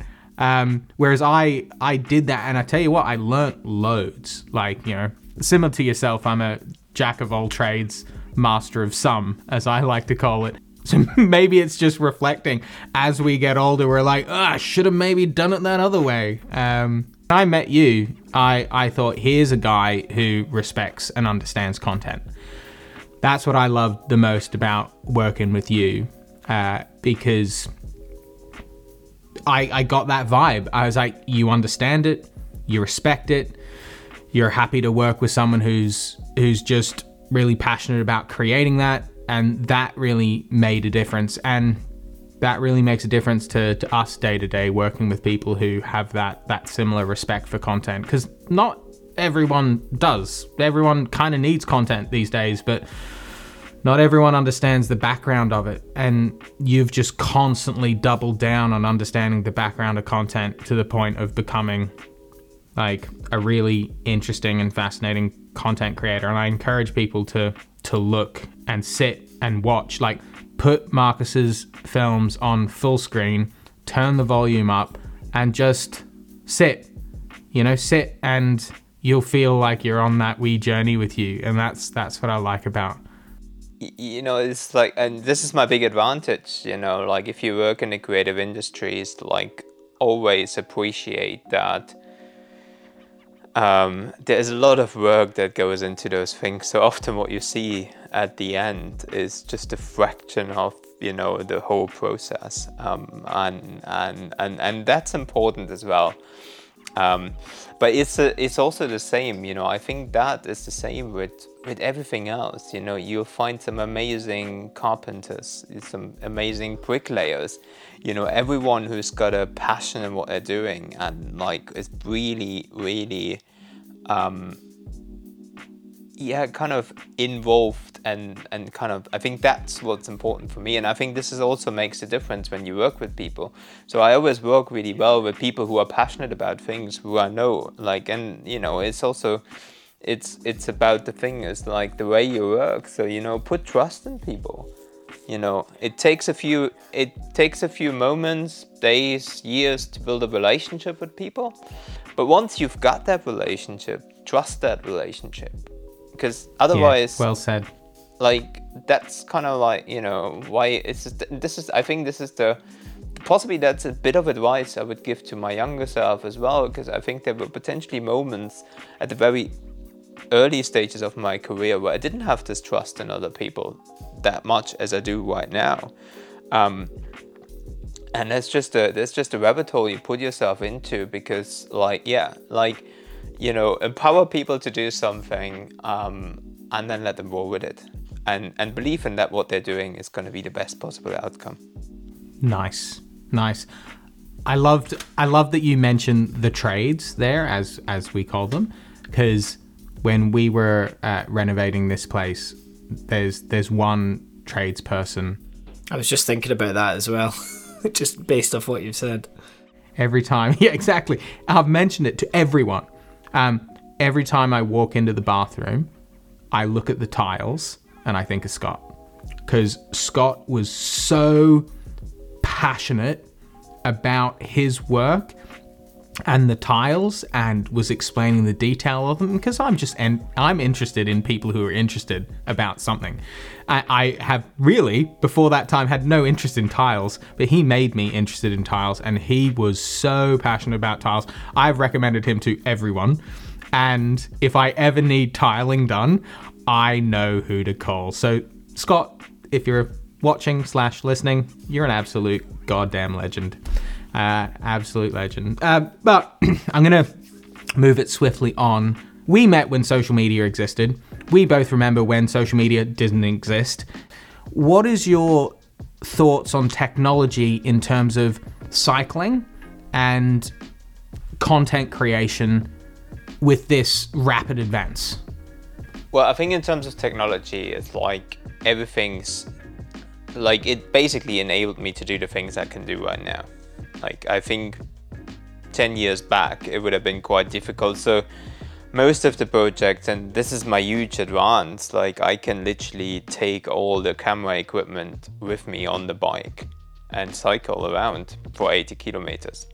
Whereas I did that, and I tell you what, I learnt loads. Like, you know, similar to yourself, I'm a jack of all trades, master of some, as I like to call it. So maybe it's just reflecting. As we get older, we're like, oh, I should have maybe done it that other way. When I met you, I thought, here's a guy who respects and understands content. That's what I loved the most about working with you, because I got that vibe. I was like, you understand it, you respect it, you're happy to work with someone who's just really passionate about creating that, and that really made a difference. And that really makes a difference to us day to day, working with people who have that similar respect for content, because not everyone does. Everyone kind of needs content these days, but not everyone understands the background of it, and you've just constantly doubled down on understanding the background of content to the point of becoming like a really interesting and fascinating content creator. And I encourage people to look and sit and watch, like put Marcus's films on full screen, turn the volume up, and just sit, you know, sit, and you'll feel like you're on that wee journey with you. And that's what I like about, you know, it's like, and this is my big advantage, you know, like if you work in the creative industries, like always appreciate that there's a lot of work that goes into those things. So often what you see at the end is just a fraction of, you know, the whole process. And that's important as well. But it's also the same, you know, I think that is the same with everything else. You know, you'll find some amazing carpenters, some amazing bricklayers, you know, everyone who's got a passion in what they're doing, and like is really kind of involved and kind of, I think that's what's important for me. And I think this is also makes a difference when you work with people. So I always work really well with people who are passionate about things, who I know, like, and you know, it's also, it's about the thing is like the way you work. So, you know, put trust in people, you know, it takes a few moments, days, years to build a relationship with people. But once you've got that relationship, trust that relationship. Because otherwise, yeah, well said. Like that's kind of like, you know, why it's just, this is, I think this is the, possibly that's a bit of advice I would give to my younger self as well, because I think there were potentially moments at the very early stages of my career where I didn't have this trust in other people that much as I do right now. And that's just a rabbit hole you put yourself into, because like, yeah, like, you know, empower people to do something, and then let them roll with it, and believe in that what they're doing is going to be the best possible outcome. Nice. I loved that you mentioned the trades there, as we call them, because when we were renovating this place, there's one tradesperson. I was just thinking about that as well, just based off what you've said. Every time, yeah, exactly. I've mentioned it to everyone. Every time I walk into the bathroom, I look at the tiles and I think of Scott, because Scott was so passionate about his work and the tiles, and was explaining the detail of them, because I'm interested in people who are interested about something. I have really, before that time, had no interest in tiles, but he made me interested in tiles, and he was so passionate about tiles. I've recommended him to everyone, and if I ever need tiling done, I know who to call. So Scott, if you're watching/listening, you're an absolute goddamn legend. Absolute legend. But I'm gonna move it swiftly on. We met when social media existed. We both remember when social media didn't exist. What is your thoughts on technology in terms of cycling and content creation with this rapid advance? Well, I think in terms of technology, it's like everything's like, it basically enabled me to do the things I can do right now. Like, I think 10 years back, it would have been quite difficult. So most of the projects, and this is my huge advance, like I can literally take all the camera equipment with me on the bike and cycle around for 80 kilometers.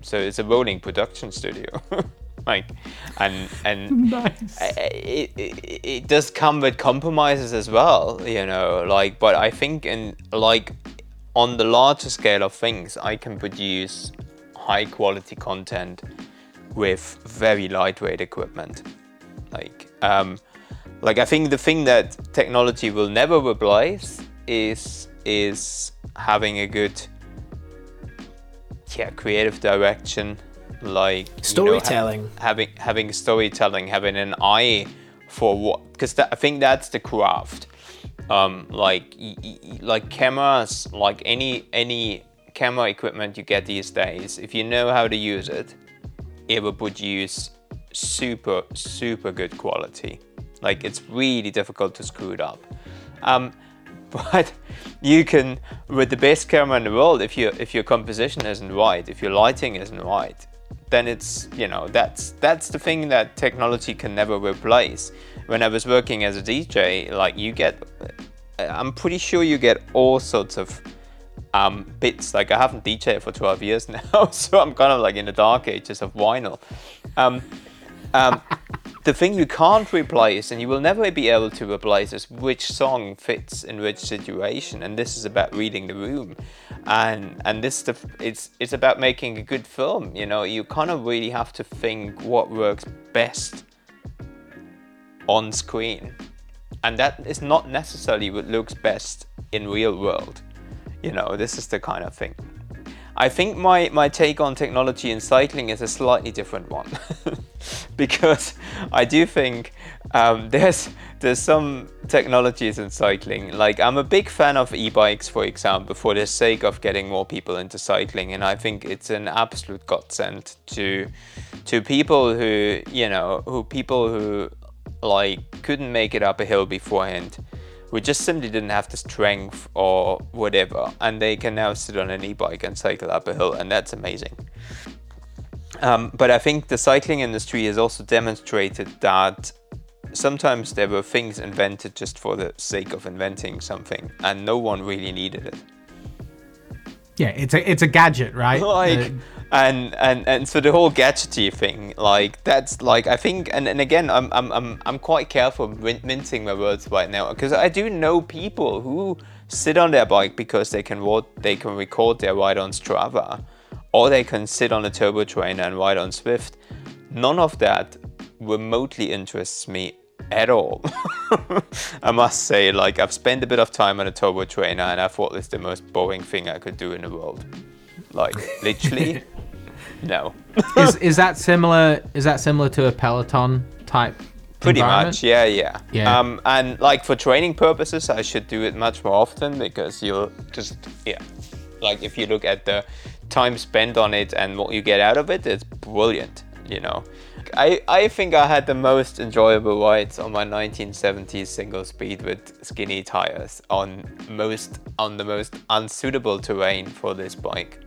So it's a rolling production studio. Like, and nice. It does come with compromises as well, you know, like, but I think in like, on the larger scale of things, I can produce high quality content with very lightweight equipment. Like I think the thing that technology will never replace is having a good, creative direction, like storytelling, you know, having storytelling, having an eye for what, because I think that's the craft. Like cameras, like any camera equipment you get these days, if you know how to use it, it will produce super, super good quality. Like, it's really difficult to screw it up. But you can, with the best camera in the world, if your composition isn't right, if your lighting isn't right, then it's, you know, that's the thing that technology can never replace. When I was working as a DJ, like I'm pretty sure you get all sorts of bits. Like, I haven't DJed for 12 years now, so I'm kind of like in the dark ages of vinyl. The thing you can't replace, and you will never be able to replace, is which song fits in which situation. And this is about reading the room, and this stuff, it's about making a good film. You know, you kind of really have to think what works best on screen, and that is not necessarily what looks best in real world. You know, this is the kind of thing. I think my take on technology in cycling is a slightly different one, because I do think there's some technologies in cycling. Like, I'm a big fan of e-bikes, for example, for the sake of getting more people into cycling, and I think it's an absolute godsend to people who, you know, who like couldn't make it up a hill beforehand. We just simply didn't have the strength or whatever, and they can now sit on an e-bike and cycle up a hill, and that's amazing. But I think the cycling industry has also demonstrated that sometimes there were things invented just for the sake of inventing something, and no one really needed it. Yeah, it's a gadget, right? Like, and so the whole gadgety thing, like, that's like, I think, and again, I'm quite careful mincing my words right now, because I do know people who sit on their bike because they can record their ride on Strava, or they can sit on a turbo trainer and ride on Swift. None of that remotely interests me at all. I must say, like, I've spent a bit of time on a turbo trainer, and I thought it's the most boring thing I could do in the world. Like, literally, no. Is that similar to a Peloton type? Pretty much, yeah. And like, for training purposes, I should do it much more often, because you'll just, yeah. Like, if you look at the time spent on it and what you get out of it, it's brilliant, you know. think I had the most enjoyable rides on my 1970s single speed with skinny tires on the most unsuitable terrain for this bike.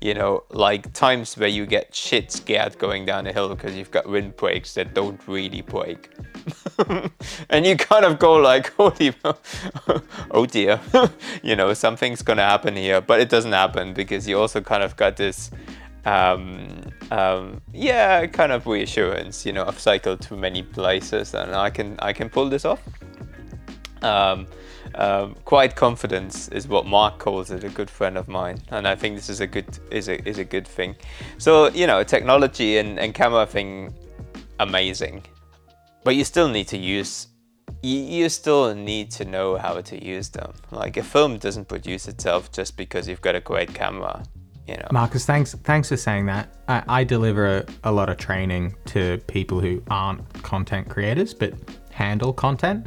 You know, like times where you get shit scared going down a hill because you've got windbreaks that don't really break. And you kind of go like, holy, oh dear, you know, something's gonna happen here, but it doesn't happen because you also kind of got this yeah, kind of reassurance, you know, I've cycled to many places and I can pull this off. Quiet confidence is what Mark calls it, a good friend of mine, and I think this is a good thing. So, you know, technology and camera thing, amazing, but you still need to use. You still need to know how to use them. Like a film doesn't produce itself just because you've got a great camera. You know. Marcus, thanks for saying that. I deliver a lot of training to people who aren't content creators but handle content,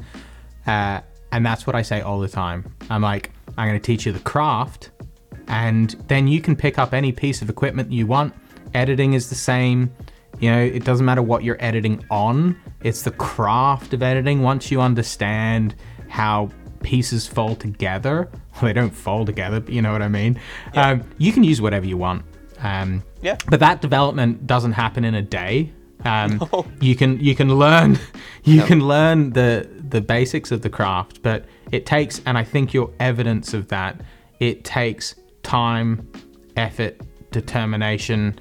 and that's what I say all the time. I'm like, I'm going to teach you the craft, and then you can pick up any piece of equipment you want. Editing is the same. You know, it doesn't matter what you're editing on. It's the craft of editing. Once you understand how pieces fall together, well, they don't fall together, but you know what I mean? Yeah. You can use whatever you want. Yeah. But that development doesn't happen in a day. No. You can learn the basics of the craft, but it takes, and I think you're evidence of that, it takes time, effort, determination,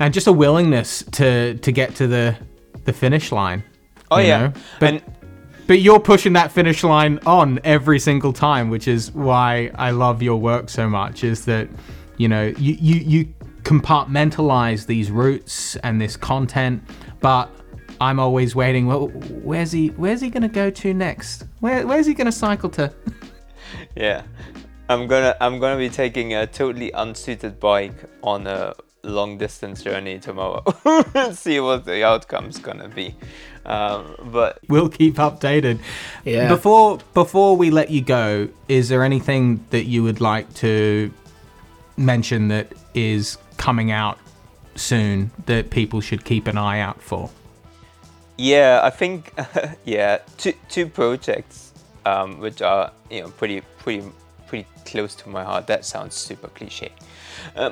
and just a willingness to get to the finish line. Oh yeah. But you're pushing that finish line on every single time, which is why I love your work so much, is that, you know, you compartmentalize these routes and this content, but I'm always waiting, well, where's he gonna go to next? Where's he gonna cycle to? Yeah, I'm gonna be taking a totally unsuited bike on a long distance journey tomorrow. See what the outcome's gonna be, but we'll keep updated. Yeah. Before we let you go, is there anything that you would like to mention that is coming out soon that people should keep an eye out for? Yeah, I think two projects which are, you know, pretty close to my heart. That sounds super cliche. I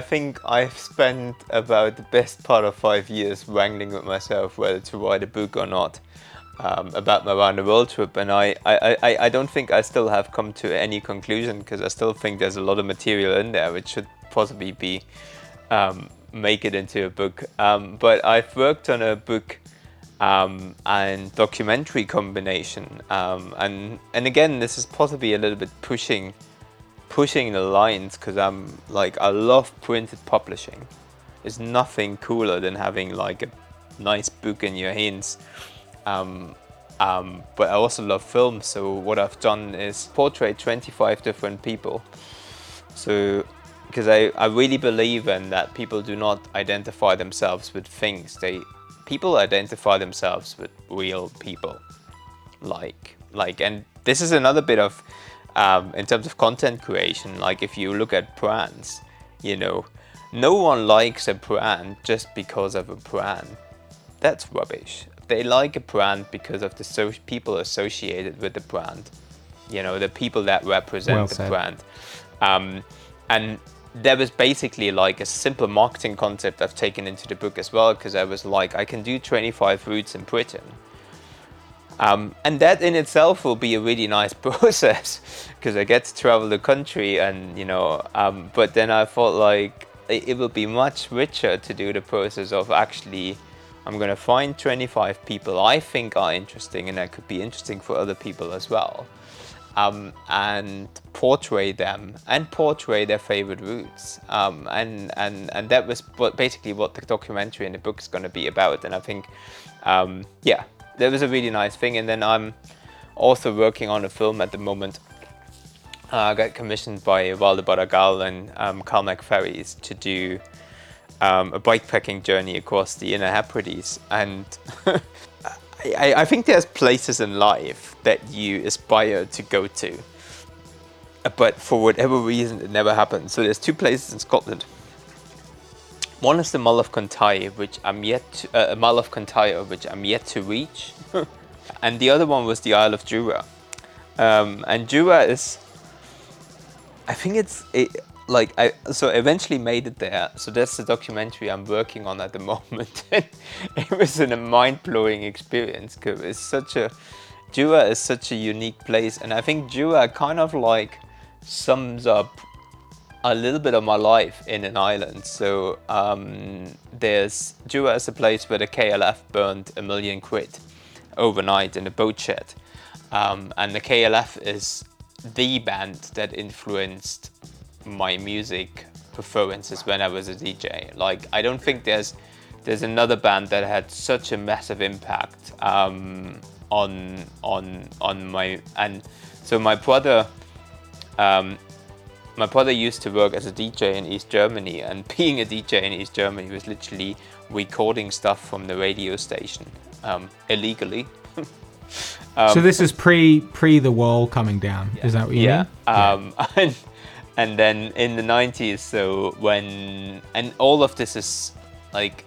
think I've spent about the best part of 5 years wrangling with myself whether to write a book or not, about my round the world trip, and I don't think I still have come to any conclusion because I still think there's a lot of material in there which should possibly be make it into a book. But I've worked on a book and documentary combination, and again, this is possibly a little bit pushing the lines because I'm like, I love printed publishing. There's nothing cooler than having like a nice book in your hands, but I also love film. So what I've done is portray 25 different people, so because I really believe in that people do not identify themselves with things. People identify themselves with real people, like, and this is another bit of, in terms of content creation, like if you look at brands, you know, no one likes a brand just because of a brand. That's rubbish. They like a brand because of the people associated with the brand, you know, the people that represent brand. And that was basically like a simple marketing concept I've taken into the book as well, because I was like, I can do 25 routes in Britain. And that in itself will be a really nice process because I get to travel the country and, you know, but then I thought like it will be much richer to do the process of actually, I'm going to find 25 people I think are interesting and that could be interesting for other people as well. And portray them and portray their favorite routes, and that was basically what the documentary and the book is going to be about. And I think that was a really nice thing. And then I'm also working on a film at the moment. I got commissioned by Wilder Baragall and Karl McFerries to do a bikepacking journey across the Inner Hebrides, and I think there's places in life that you aspire to go to, but for whatever reason it never happened. So there's two places in Scotland. One is the Mull of Kintyre, which I'm yet to, reach, and the other one was the Isle of Jura. And Jura is, I think it's so I eventually made it there. So that's the documentary I'm working on at the moment. It was a mind-blowing experience because it's such a, Jura is such a unique place, and I think Jura kind of like sums up a little bit of my life in an island. So there's Jura is a place where the KLF burned £1 million overnight in a boat shed, and the KLF is the band that influenced my music preferences when I was a DJ. Like, I don't think there's another band that had such a massive impact on my, and so my brother used to work as a DJ in East Germany, and being a DJ in East Germany was literally recording stuff from the radio station illegally. So this is pre the wall coming down, yeah. Is that what you mean? Yeah. And then in the 90s, so when, and all of this is like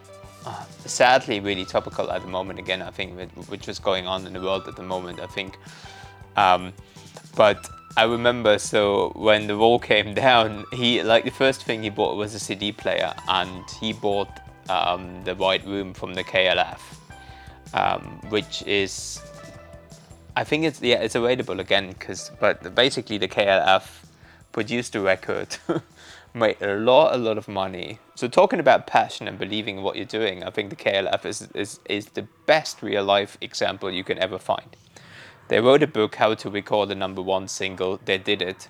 sadly really topical at the moment again, I think, which was going on in the world at the moment, I think. But I remember, so when the wall came down, he, like, the first thing he bought was a CD player, and he bought the White Room from the KLF, which is, I think it's, yeah, it's available again, because, but basically the KLF produced a record, made a lot of money. So talking about passion and believing in what you're doing, I think the KLF is the best real life example you can ever find. They wrote a book, how to record the #1 single. They did it.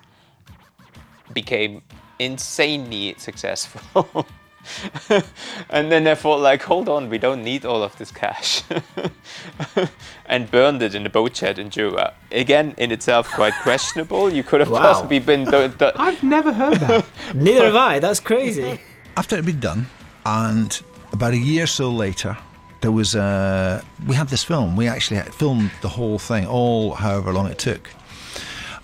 Became insanely successful. And then they thought, like, hold on, we don't need all of this cash. And burned it in a boat shed in Jura. Again, in itself, quite questionable. You could have possibly been... I've never heard that. Neither have I. That's crazy. After it had been done, and about a year or so later... There was a, we had this film, we actually filmed the whole thing, all however long it took.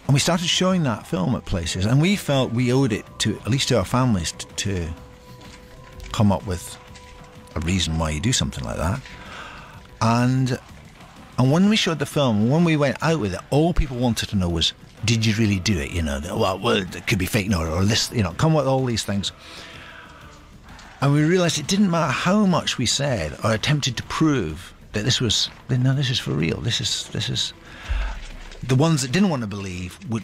And we started showing that film at places, and we felt we owed it to, at least to our families, to come up with a reason why you do something like that. And when we showed the film, when we went out with it, all people wanted to know was, did you really do it? You know, well, it could be fake, or this, you know, come with all these things. And we realised it didn't matter how much we said or attempted to prove that this was, no, this is for real. This is. The ones that didn't want to believe would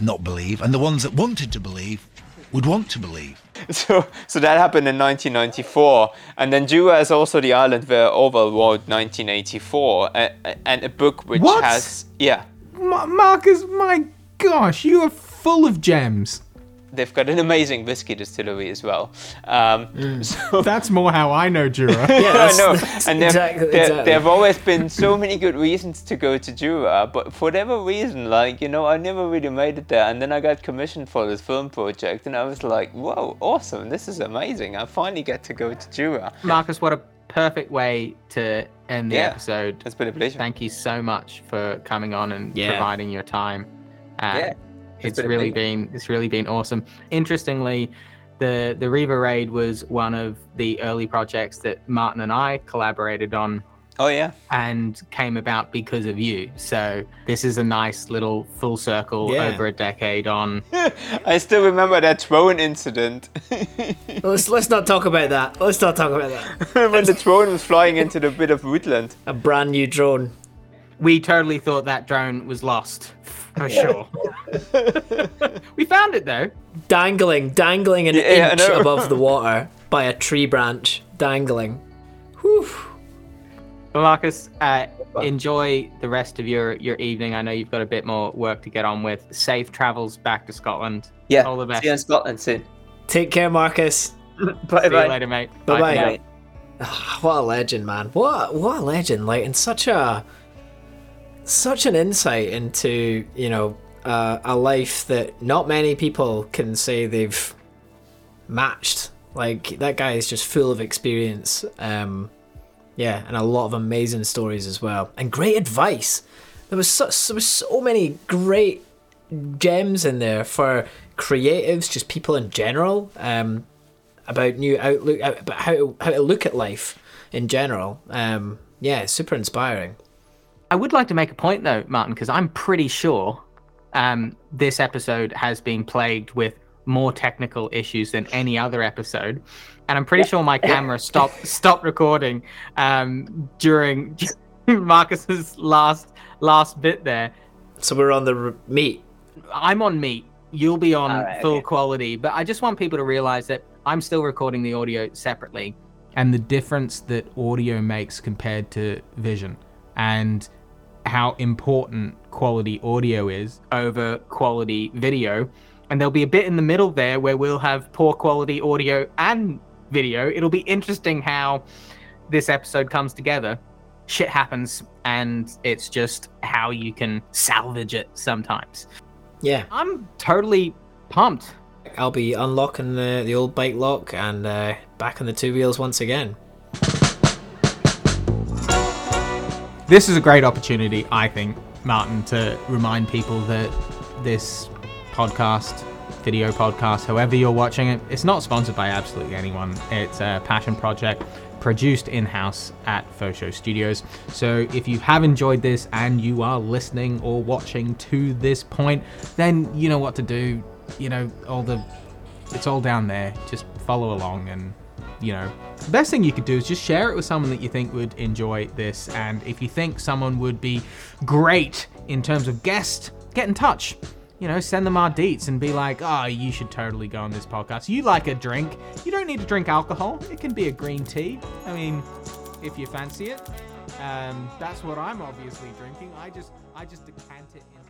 not believe, and the ones that wanted to believe would want to believe. So that happened in 1994, and then Jura is also the island where Orwell wrote 1984, and a book which has, yeah. Marcus, my gosh, you are full of gems. They've got an amazing whiskey distillery as well. So that's more how I know Jura. Yeah, that's, I know. And exactly. There have always been so many good reasons to go to Jura, but for whatever reason, like, you know, I never really made it there. And then I got commissioned for this film project, and I was like, whoa, awesome. This is amazing. I finally get to go to Jura. Marcus, what a perfect way to end the episode. It's been a pleasure. Thank you so much for coming on and providing your time. It's really been awesome. Interestingly, the Riva Raid was one of the early projects that Martin and I collaborated on. Oh yeah. And came about because of you. So this is a nice little full circle over a decade on. I still remember that drone incident. Let's not talk about that. When the drone was flying into the bit of woodland. A brand new drone. We totally thought that drone was lost. For sure. We found it though. Dangling an inch above the water by a tree branch. Dangling. Whew. Well, Marcus, enjoy the rest of your evening. I know you've got a bit more work to get on with. Safe travels back to Scotland. Yeah. All the best. See you in Scotland soon. Take care, Marcus. Bye. See you later, mate. Bye. What a legend, man. What a legend. Like, in such an insight into, you know, a life that not many people can say they've matched. Like, that guy is just full of experience, and a lot of amazing stories as well, and great advice. There was so many great gems in there for creatives, just people in general, about new outlook, about how to look at life in general. Yeah, super inspiring. I would like to make a point though, Martin, because I'm pretty sure this episode has been plagued with more technical issues than any other episode, and I'm pretty sure my camera stopped recording during Marcus's last bit there. So we're on the meat. I'm on meat. You'll be on full quality, but I just want people to realize that I'm still recording the audio separately, and the difference that audio makes compared to vision, and how important quality audio is over quality video. And there'll be a bit in the middle there where we'll have poor quality audio and video. It'll be interesting how this episode comes together. Shit happens, and it's just how you can salvage it sometimes. Yeah. I'm totally pumped. I'll be unlocking the old bike lock and back on the two wheels once again. This is a great opportunity, I think, Martin, to remind people that this podcast, video podcast, however you're watching it, it's not sponsored by absolutely anyone. It's a passion project produced in-house at Fosho Studios. So if you have enjoyed this and you are listening or watching to this point, then you know what to do. You know, it's all down there. Just follow along, and you know, the best thing you could do is just share it with someone that you think would enjoy this. And if you think someone would be great in terms of guest, get in touch. You know, send them our deets and be like, oh, you should totally go on this podcast. You like a drink. You don't need to drink alcohol. It can be a green tea. I mean, if you fancy it. That's what I'm obviously drinking. I just decant it into...